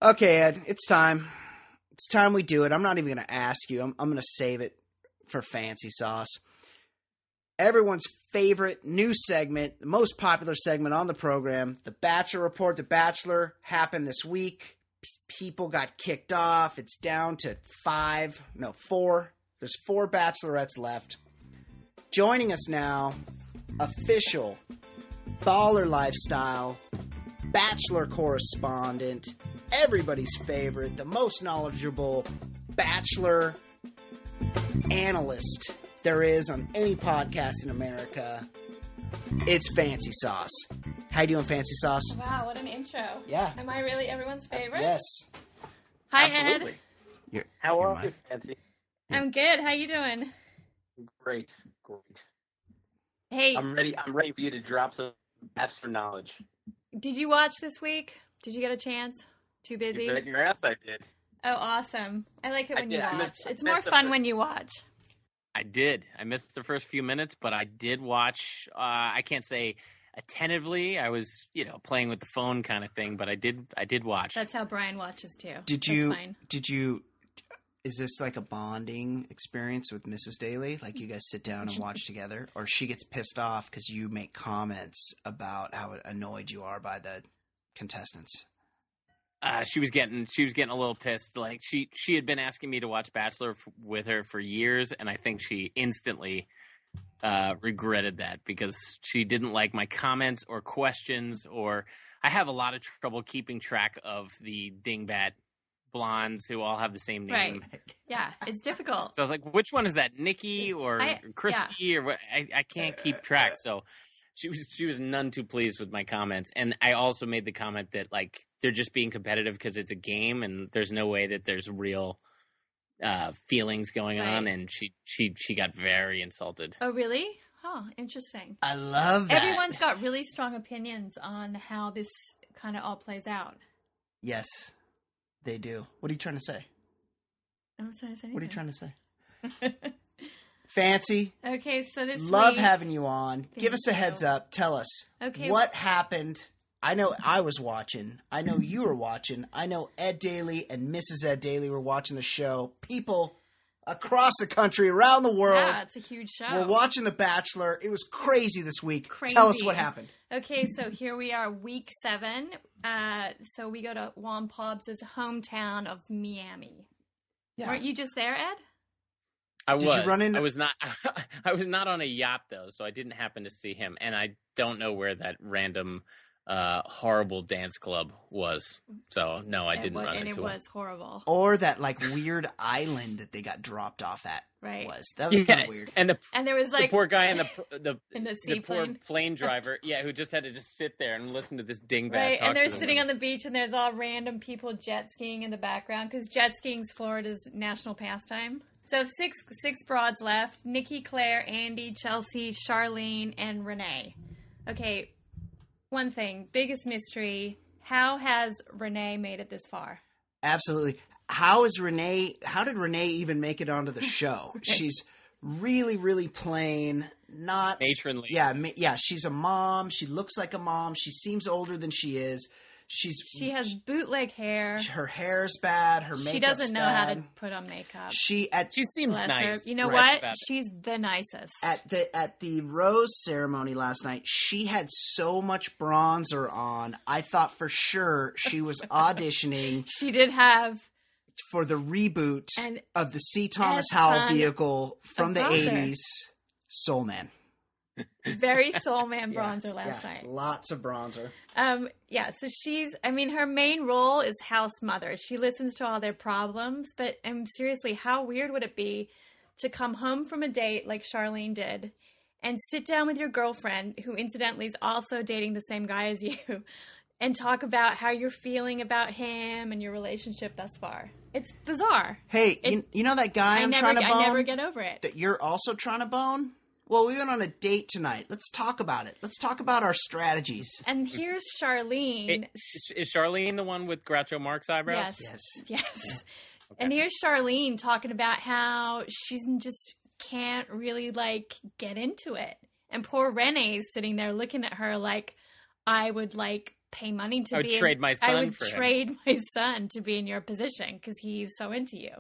Okay, Ed, it's time. It's time we do it. I'm not even going to ask you. I'm going to save it for Fancy Sauce. Everyone's favorite new segment, the most popular segment on the program, The Bachelor Report. The Bachelor happened this week. People got kicked off. It's down to four. There's four bachelorettes left. Joining us now, official Baller Lifestyle Bachelor correspondent, everybody's favorite, the most knowledgeable Bachelor analyst there is on any podcast in America. It's Fancy Sauce. How you doing, Fancy Sauce? Wow, what an intro. Yeah. Am I really everyone's favorite? Yes. Hi, absolutely. Ed. How are you, Fancy? I'm good. How you doing? Great. Hey. I'm ready for you to drop some extra knowledge. Did you watch this week? Did you get a chance? Too busy? You bet your ass I did. Oh, awesome. I like it when you watch. It's more fun when you watch. I did. I missed the first few minutes, but I did watch. I can't say attentively. I was, playing with the phone kind of thing, but I did watch. That's how Brian watches too. Is this like a bonding experience with Mrs. Daly? Like you guys sit down and watch together, or she gets pissed off because you make comments about how annoyed you are by the contestants? She was getting a little pissed. Like she had been asking me to watch Bachelor with her for years, and I think she instantly regretted that because she didn't like my comments or questions. Or I have a lot of trouble keeping track of the dingbat blondes who all have the same name. Right. Yeah, it's difficult. So I was like, which one is that, Nikki or Christy or what? I can't keep track. So. She was none too pleased with my comments. And I also made the comment that, like, they're just being competitive because it's a game and there's no way that there's real feelings going on. And she got very insulted. Oh, really? Huh. Interesting. I love that. Everyone's got really strong opinions on how this kind of all plays out. Yes, they do. What are you trying to say? I'm not trying to say anything. What are you trying to say? Fancy. Okay, so this love having you on. Give us a heads up. Tell us what happened. I know I was watching. I know you were watching. I know Ed Daly and Mrs. Ed Daly were watching the show. People across the country, around the world. Yeah, it's a huge show. We're watching The Bachelor. It was crazy this week. Tell us what happened. Okay, so here we are, week 7. So we go to Juan Pablo's hometown of Miami. Yeah. Weren't you just there, Ed? I was not on a yacht though, so I didn't happen to see him, and I don't know where that random horrible dance club was. So no, I didn't run into it. And it was horrible. Or that like weird island that they got dropped off at. Right. That was kind of weird. And there was like the poor guy and the poor plane driver, who just had to just sit there and listen to this dingbat. Right. Talk and they're sitting on the beach, and there's all random people jet skiing in the background because jet skiing's Florida's national pastime. So six broads left: Nikki, Claire, Andy, Chelsea, Charlene, and Renee. Okay, one thing, biggest mystery: how has Renee made it this far? Absolutely. How did Renee even make it onto the show? Okay. She's really, really plain, not matronly. Yeah. She's a mom. She looks like a mom. She seems older than she is. She has bootleg hair. Her hair's bad. Her makeup's bad. She doesn't know how to put on makeup. She seems nice. You know what? She's the nicest. At the rose ceremony last night, she had so much bronzer on. I thought for sure she was auditioning. She did have for the reboot of the C. Thomas Howell vehicle from the 80s, Soul Man. Very Soul Man bronzer last night. Lots of bronzer. So her main role is house mother. She listens to all their problems, but seriously, how weird would it be to come home from a date like Charlene did and sit down with your girlfriend, who incidentally is also dating the same guy as you, and talk about how you're feeling about him and your relationship thus far. It's bizarre. Hey, you know that guy trying to bone? I never get over it. That you're also trying to bone? Well, we went on a date tonight. Let's talk about it. Let's talk about our strategies. And here's Charlene. Is Charlene the one with Groucho Marx eyebrows? Yes. Yeah. Okay. And here's Charlene talking about how she just can't really, get into it. And poor Renee's sitting there looking at her like, I would, pay money to be. I would trade my son to be in your position because he's so into you.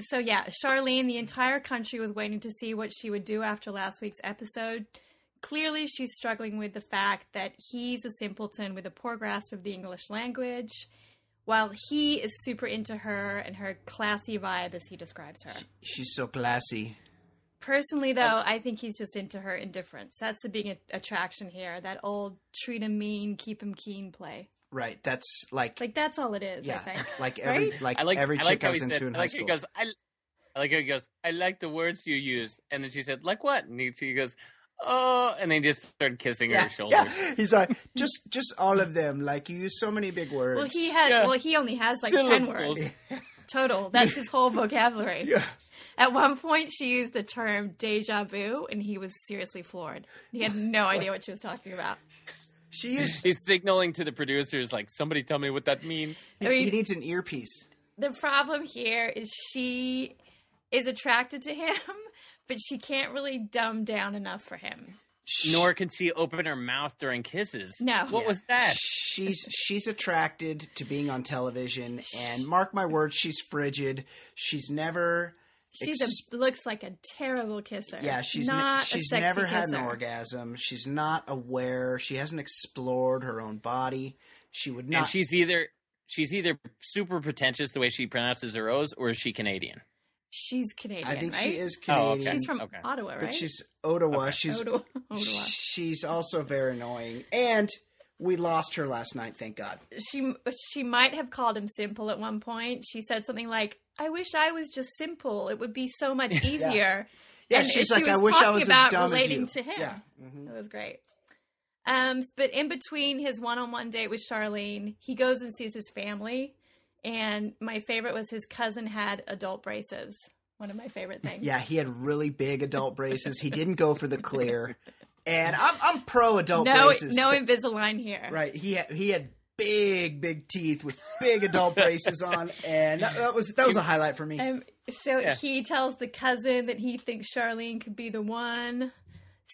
So yeah, Charlene, the entire country was waiting to see what she would do after last week's episode. Clearly, she's struggling with the fact that he's a simpleton with a poor grasp of the English language, while he is super into her and her classy vibe, as he describes her. She's so classy. Personally, though, I think he's just into her indifference. That's the big attraction here, that old treat him mean, keep him keen play. Right. That's like... like, that's all it is, yeah, I think. Like every, right? Like every chick I was into in high school. I like how he goes, I like the words you use. And then she said, like what? And he goes... oh, and they just started kissing her shoulder. Yeah. He's like, just all of them. Like, you use so many big words. Well, he has. Yeah. Well, he only has like syllables. 10 words total. That's his whole vocabulary. Yeah. At one point, she used the term déjà vu, and he was seriously floored. He had no idea what she was talking about. She is. He's signaling to the producers, like, somebody tell me what that means. I mean, he needs an earpiece. The problem here is she is attracted to him. But she can't really dumb down enough for him. Nor can she open her mouth during kisses. No. What was that? She's attracted to being on television, and mark my words, she's frigid. She's never... looks like a terrible kisser. Yeah, she's never had an orgasm. She's not aware. She hasn't explored her own body. She would not... And she's either super pretentious the way she pronounces her O's, or is she Canadian? She's Canadian, I think, right? She is Canadian. Oh, okay. She's from Ottawa, right? But she's Ottawa. Okay. She's also very annoying. And we lost her last night, thank God. She might have called him simple at one point. She said something like, I wish I was just simple. It would be so much easier. Yeah, and she's like, I wish I was as dumb as you. Relating to him. Yeah. Mm-hmm. It was great. But in between his one-on-one date with Charlene, he goes and sees his family. And my favorite was his cousin had adult braces. One of my favorite things. Yeah, he had really big adult braces. He didn't go for the clear. And I'm pro adult braces. No Invisalign here. Right. He had big teeth with big adult braces on, and that was a highlight for me. He tells the cousin that he thinks Charlene could be the one.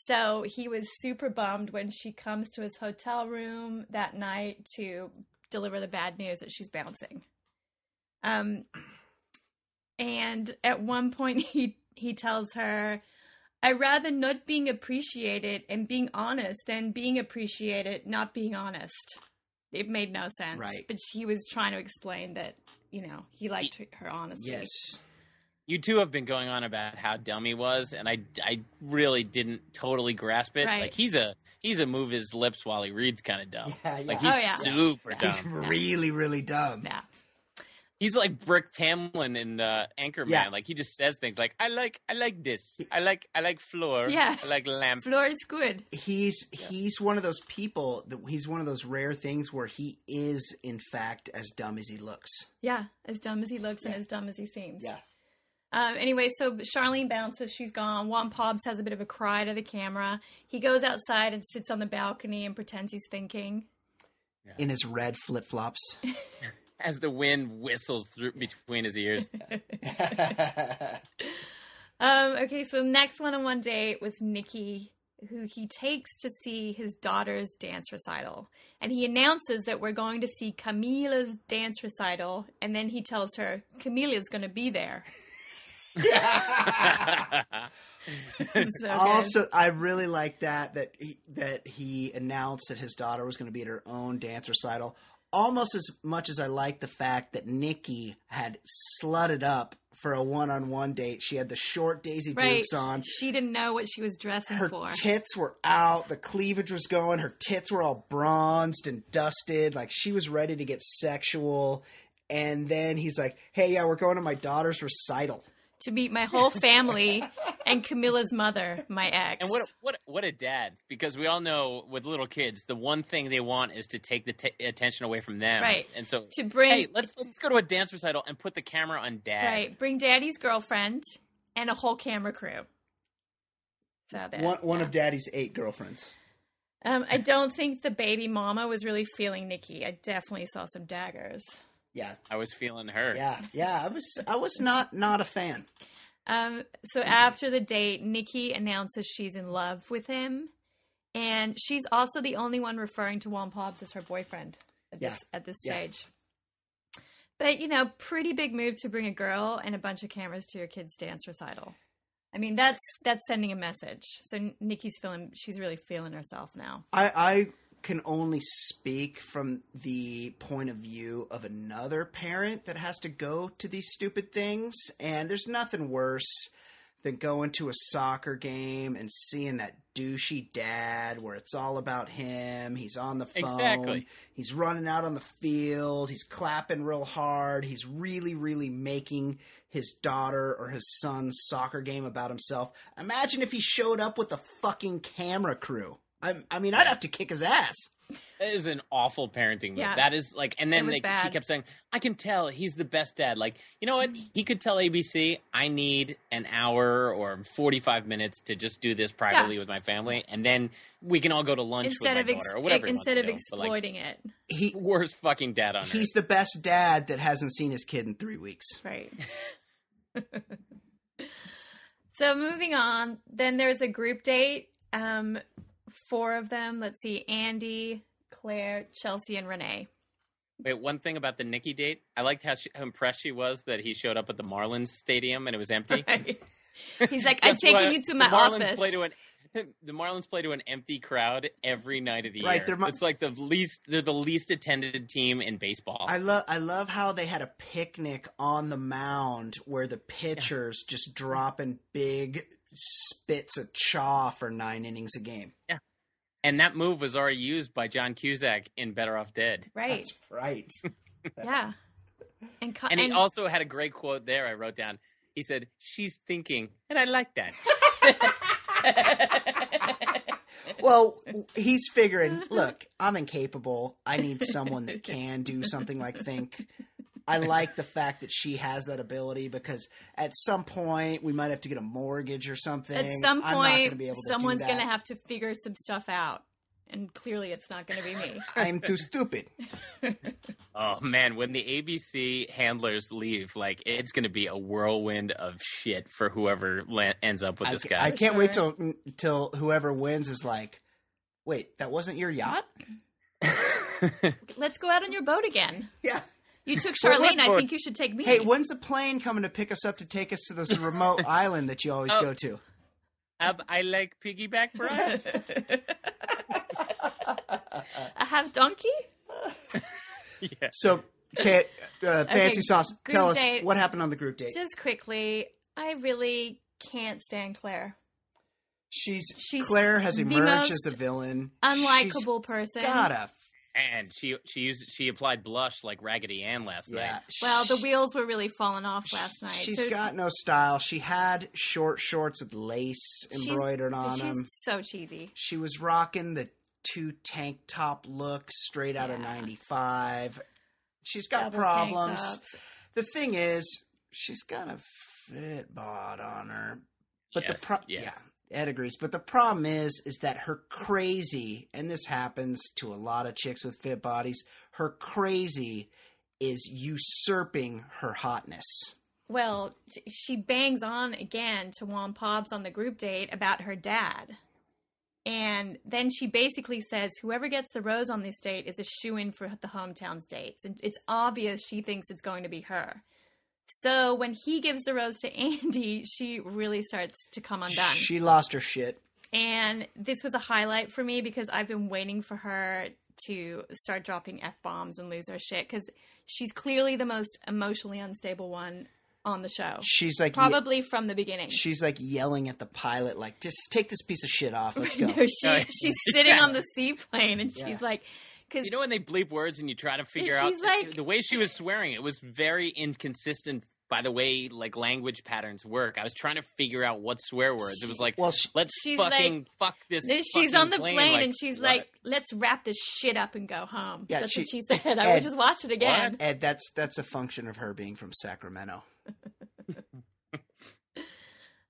So he was super bummed when she comes to his hotel room that night to deliver the bad news that she's bouncing. And at one point he tells her, I'd rather not being appreciated and being honest than being appreciated, not being honest. It made no sense. Right. But he was trying to explain that, you know, he liked her honesty. Yes. You two have been going on about how dumb he was, and I really didn't totally grasp it. Right. Like, he's a move his lips while he reads kind of dumb. Yeah, yeah. Like, he's super dumb. He's really, really dumb. Yeah. He's like Brick Tamlin in Anchorman. Yeah. Like, he just says things like, I like this. I like floor. Yeah. I like lamp. Floor is good. He's one of those people he's one of those rare things where he is, in fact, as dumb as he looks. Yeah. As dumb as he looks and as dumb as he seems. Yeah. Anyway, so Charlene bounces. She's gone. Juan Pablo has a bit of a cry to the camera. He goes outside and sits on the balcony and pretends he's thinking. Yeah. In his red flip-flops. As the wind whistles through between his ears. Okay, so the next one-on-one date was Nikki, who he takes to see his daughter's dance recital. And he announces that we're going to see Camila's dance recital. And then he tells her, Camila's going to be there. So also, good. I really like that he announced that his daughter was going to be at her own dance recital. Almost as much as I like the fact that Nikki had slutted up for a one-on-one date. She had the short Daisy Dukes on. She didn't know what she was dressing for. Her tits were out. The cleavage was going. Her tits were all bronzed and dusted. Like, she was ready to get sexual. And then he's like, hey, yeah, we're going to my daughter's recital. To meet my whole family and Camila's mother, my ex. And what a dad. Because we all know with little kids, the one thing they want is to take the attention away from them. Right. And so, to bring, hey, let's go to a dance recital and put the camera on dad. Right. Bring daddy's girlfriend and a whole camera crew. So that, one of daddy's 8 girlfriends. I don't think the baby mama was really feeling Nikki. I definitely saw some daggers. Yeah, I was feeling her. Yeah, I was not a fan. So after the date, Nikki announces she's in love with him, And she's also the only one referring to Juan Pablo as her boyfriend at this stage. Yeah. But, you know, pretty big move to bring a girl and a bunch of cameras to your kid's dance recital. I mean, that's sending a message. So Nikki's she's really feeling herself now. I can only speak from the point of view of another parent that has to go to these stupid things. And there's nothing worse than going to a soccer game and seeing that douchey dad where it's all about him. He's on the phone. Exactly. He's running out on the field. He's clapping real hard. He's really, really making his daughter or his son's soccer game about himself. Imagine if he showed up with a fucking camera crew. I mean, I'd have to kick his ass. That is an awful parenting move. Yeah. That is like, and then she kept saying, I can tell he's the best dad. Like, you know what? He could tell ABC, I need an hour or 45 minutes to just do this privately with my family. And then we can all go to lunch with my daughter or whatever. Instead of exploiting it. Worst fucking dad on earth. He's the best dad that hasn't seen his kid in 3 weeks. Right. So moving on, then there's a group date. Four of them. Let's see. Andy, Claire, Chelsea, and Renee. Wait, one thing about the Nikki date. I liked how impressed she was that he showed up at the Marlins stadium and it was empty. Right. He's like, I'm taking you to my office. The Marlins play to an empty crowd every night of the year. It's like they're the least attended team in baseball. I love how they had a picnic on the mound where the pitchers just dropping big spits of chaw for 9 innings a game. Yeah. And that move was already used by John Cusack in Better Off Dead. Right. That's right. Yeah. And he also had a great quote there I wrote down. He said, she's thinking, and I like that. Well, he's figuring, look, I'm incapable. I need someone that can do something like think. I like the fact that she has that ability because at some point we might have to get a mortgage or something. At some point, someone's going to have to figure some stuff out. And clearly it's not going to be me. I'm too stupid. Oh, man. When the ABC handlers leave, like, it's going to be a whirlwind of shit for whoever ends up with this guy. I can't wait till whoever wins is like, wait, that wasn't your yacht? Let's go out on your boat again. Yeah. You took Charlene. I think you should take me. Hey, when's the plane coming to pick us up to take us to this remote island that you always go to? I like piggyback rides. I have donkey. Yeah. So, Fancy Sauce, tell us what happened on the group date. Just quickly, I really can't stand Claire. Claire has emerged as the villain. Unlikable person. Gotta. And she applied blush like Raggedy Ann last night. Well, the wheels were really falling off last night. She's got no style. She had short shorts with lace embroidered on them. She's so cheesy. She was rocking the 2 tank top look straight out of 95. She's got problems. The thing is, she's got a fit bod on her. But Ed agrees. But the problem is that her crazy, and this happens to a lot of chicks with fit bodies, her crazy is usurping her hotness. Well, she bangs on again to Juan Pablo on the group date about her dad. And then she basically says, whoever gets the rose on this date is a shoo-in for the hometown's dates. And it's obvious she thinks it's going to be her. So when he gives the rose to Andy, she really starts to come undone. She lost her shit. And this was a highlight for me because I've been waiting for her to start dropping F-bombs and lose her shit because she's clearly the most emotionally unstable one on the show. She's like probably from the beginning. She's like yelling at the pilot, like, just take this piece of shit off. Let's go. No, she's sitting on the seaplane and she's like... You know when they bleep words and you try to figure out the way she was swearing, it was very inconsistent by the way like language patterns work. I was trying to figure out what swear words. It was like, well, let's fucking fuck this. She's on the plane and she's like, let's wrap this shit up and go home. Yeah, that's what she said. I would just watch it again. Ed, that's a function of her being from Sacramento.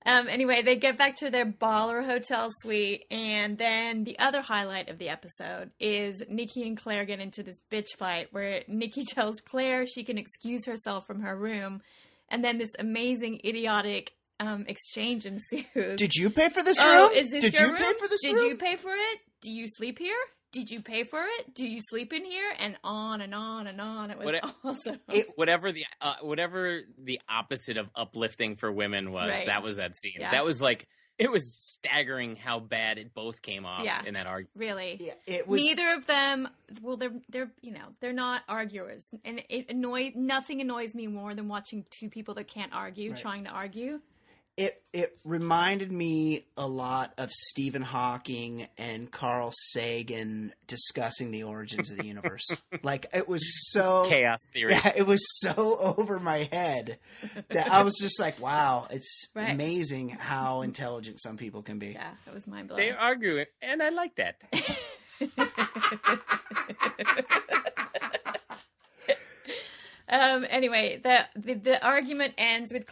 Anyway, they get back to their baller hotel suite, and then the other highlight of the episode is Nikki and Claire get into this bitch fight where Nikki tells Claire she can excuse herself from her room, and then this amazing, idiotic exchange ensues. Did you pay for this room? Did you pay for this room? Did you pay for it? do you sleep here? Did you pay for it? Do you sleep in here? And on and on and on. It was awesome. Whatever the opposite of uplifting for women was, right. That was that scene. Yeah. That was like, it was staggering how bad it both came off in that argument. Really. Yeah, it was. Neither of them, well, they're not arguers. And nothing annoys me more than watching two people that can't argue, right. trying to argue. It reminded me a lot of Stephen Hawking and Carl Sagan discussing the origins of the universe. Like, it was so chaos theory. Yeah, it was so over my head that I was just like, wow, it's amazing how intelligent some people can be. Yeah, it was mind blowing. They argue, and I like that. Anyway, the argument ends with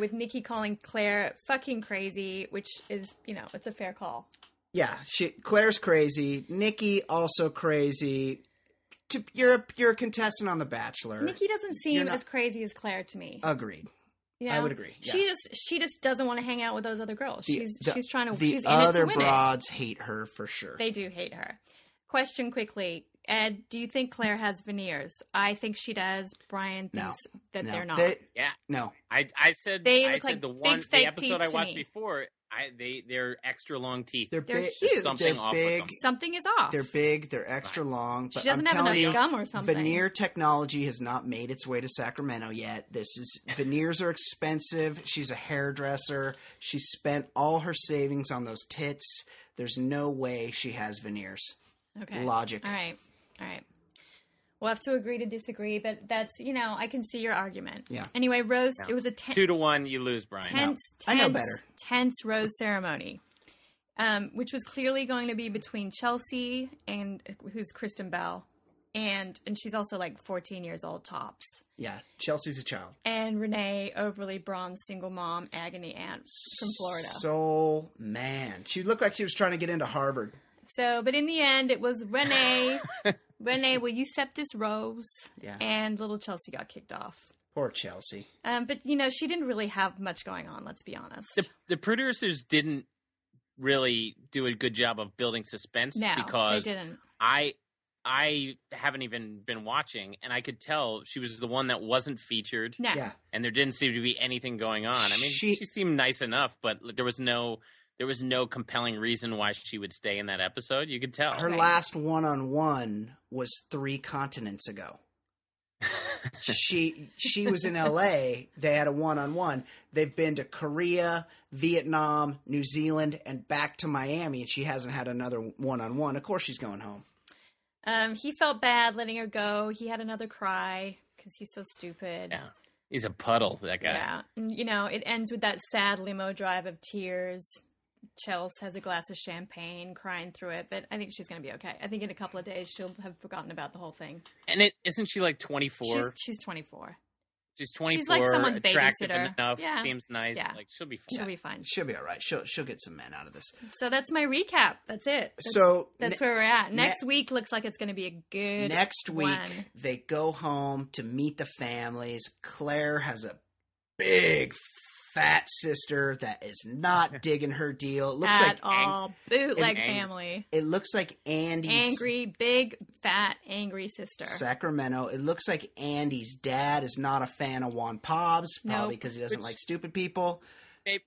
with Nikki calling Claire fucking crazy, which is, it's a fair call. Yeah, Claire's crazy. Nikki also crazy. You're a contestant on The Bachelor. Nikki doesn't seem as crazy as Claire to me. Agreed. I would agree. Yeah. She just doesn't want to hang out with those other girls. She's trying to. She's in it to win it. The other broads hate her for sure. They do hate her. Question quickly. Ed, do you think Claire has veneers? I think she does. Brian thinks that they're not. No. I said they look like the one the episode I watched before. They're extra long teeth. They're big, huge. Something off with them. Something is off. They're big. They're extra long. But she doesn't have enough gum or something. Veneer technology has not made its way to Sacramento yet. Veneers are expensive. She's a hairdresser. She spent all her savings on those tits. There's no way she has veneers. Okay. Logic. All right. We'll have to agree to disagree, but that's, I can see your argument. Yeah. Anyway, Rose, it was a 2-1, you lose, Brian. I know better. Tense Rose ceremony, which was clearly going to be between Chelsea and who's Kristen Bell. And she's also like 14 years old tops. Yeah. Chelsea's a child. And Renee, overly bronze, single mom, agony aunt from Florida. Soul man. She looked like she was trying to get into Harvard. So, but in the end, it was Renee. Renee, will you septus Rose? Yeah. And little Chelsea got kicked off. Poor Chelsea. But, she didn't really have much going on, let's be honest. The producers didn't really do a good job of building suspense because they didn't. I haven't even been watching, and I could tell she was the one that wasn't featured. No. Yeah. And there didn't seem to be anything going on. I mean, she seemed nice enough, but there was no compelling reason why she would stay in that episode. You could tell. Her last one-on-one was 3 continents ago. She was in LA. They had a one-on-one. They've been to Korea, Vietnam, New Zealand, and back to Miami, and she hasn't had another one-on-one. Of course she's going home. He felt bad letting her go. He had another cry because he's so stupid. Yeah. He's a puddle, that guy. Yeah. It ends with that sad limo drive of tears. Chelsea has a glass of champagne, crying through it, but I think she's going to be okay. I think in a couple of days she'll have forgotten about the whole thing. And isn't she like 24? She's 24. She's 24. She's like someone's babysitter. Enough, yeah. Seems nice. Yeah. Like she'll be fine. She'll be fine. She'll be all right. She'll get some men out of this. So that's my recap. That's it. That's where we're at. Next week looks like it's going to be a good. Next week they go home to meet the families. Claire has a big fat sister that is not digging her deal. It looks like all bootleg family. It looks like Andy's angry, big, fat, angry sister. Sacramento. It looks like Andy's dad is not a fan of Juan Pabs, probably because he doesn't like stupid people.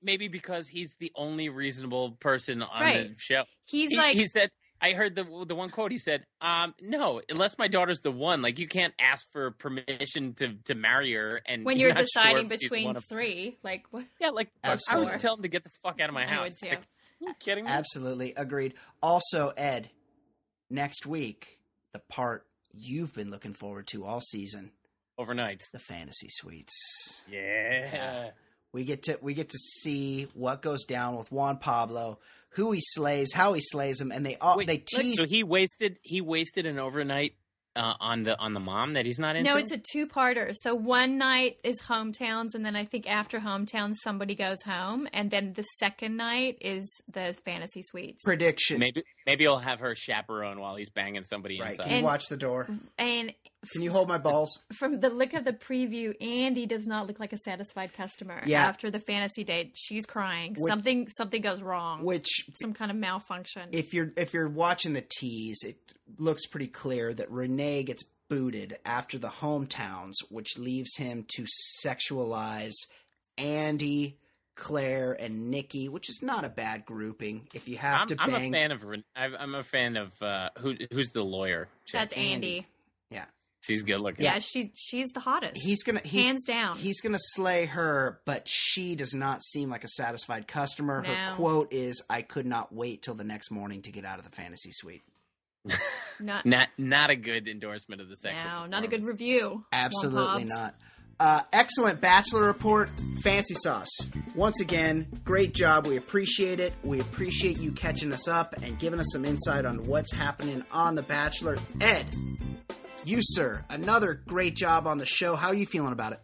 Maybe because he's the only reasonable person on the show. He said. I heard the one quote. He said, "No, unless my daughter's the one, like you can't ask for permission to marry her." And when you're deciding between three, like what? Yeah, like absolutely. I would tell him to get the fuck out of my house. Like, are you kidding me? Absolutely agreed. Also, Ed, next week the part you've been looking forward to all season, overnights, the fantasy suites. Yeah. We get to see what goes down with Juan Pablo, who he slays, how he slays him, and they tease. So he wasted an overnight on the mom that he's not into? No, it's a 2-parter. So one night is hometowns, and then I think after hometowns somebody goes home, and then the second night is the fantasy suites. Prediction. Maybe he'll have her chaperone while he's banging somebody inside. Right, can you watch the door? And Can you hold my balls? From the look of the preview, Andy does not look like a satisfied customer. Yeah. After the fantasy date, she's crying. Something goes wrong. Some kind of malfunction. If you're watching the tease, it looks pretty clear that Renee gets booted after the hometowns, which leaves him to sexualize Andy, Claire, and Nikki, which is not a bad grouping. If you have I'm a fan of. I'm a fan of who's the lawyer? Check. That's Andy. Yeah, she's good looking. Yeah, she's the hottest. Hands down. He's gonna slay her, but she does not seem like a satisfied customer. No. Her quote is, "I could not wait till the next morning to get out of the fantasy suite." Not a good endorsement of the sexual performance. Not a good review. Absolutely not. Excellent Bachelor report, Fancy Sauce. Once again, great job. We appreciate it. We appreciate you catching us up and giving us some insight on what's happening on The Bachelor. Ed, you, sir, another great job on the show. How are you feeling about it?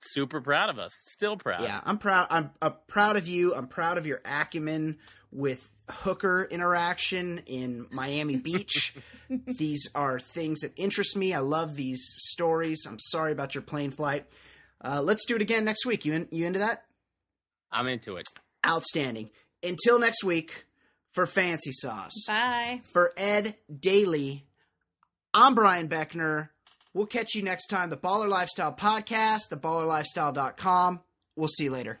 Super proud of us. Still proud. Yeah, I'm proud. I'm proud of you. I'm proud of your acumen with hooker interaction in Miami Beach. These are things that interest me. I love these stories. I'm sorry about your plane flight. Let's do it again next week. You into that? I'm into it. Outstanding. Until next week, for Fancy Sauce. Bye. For Ed Daly, I'm Brian Beckner. We'll catch you next time. The Baller Lifestyle Podcast, theballerlifestyle.com. We'll see you later.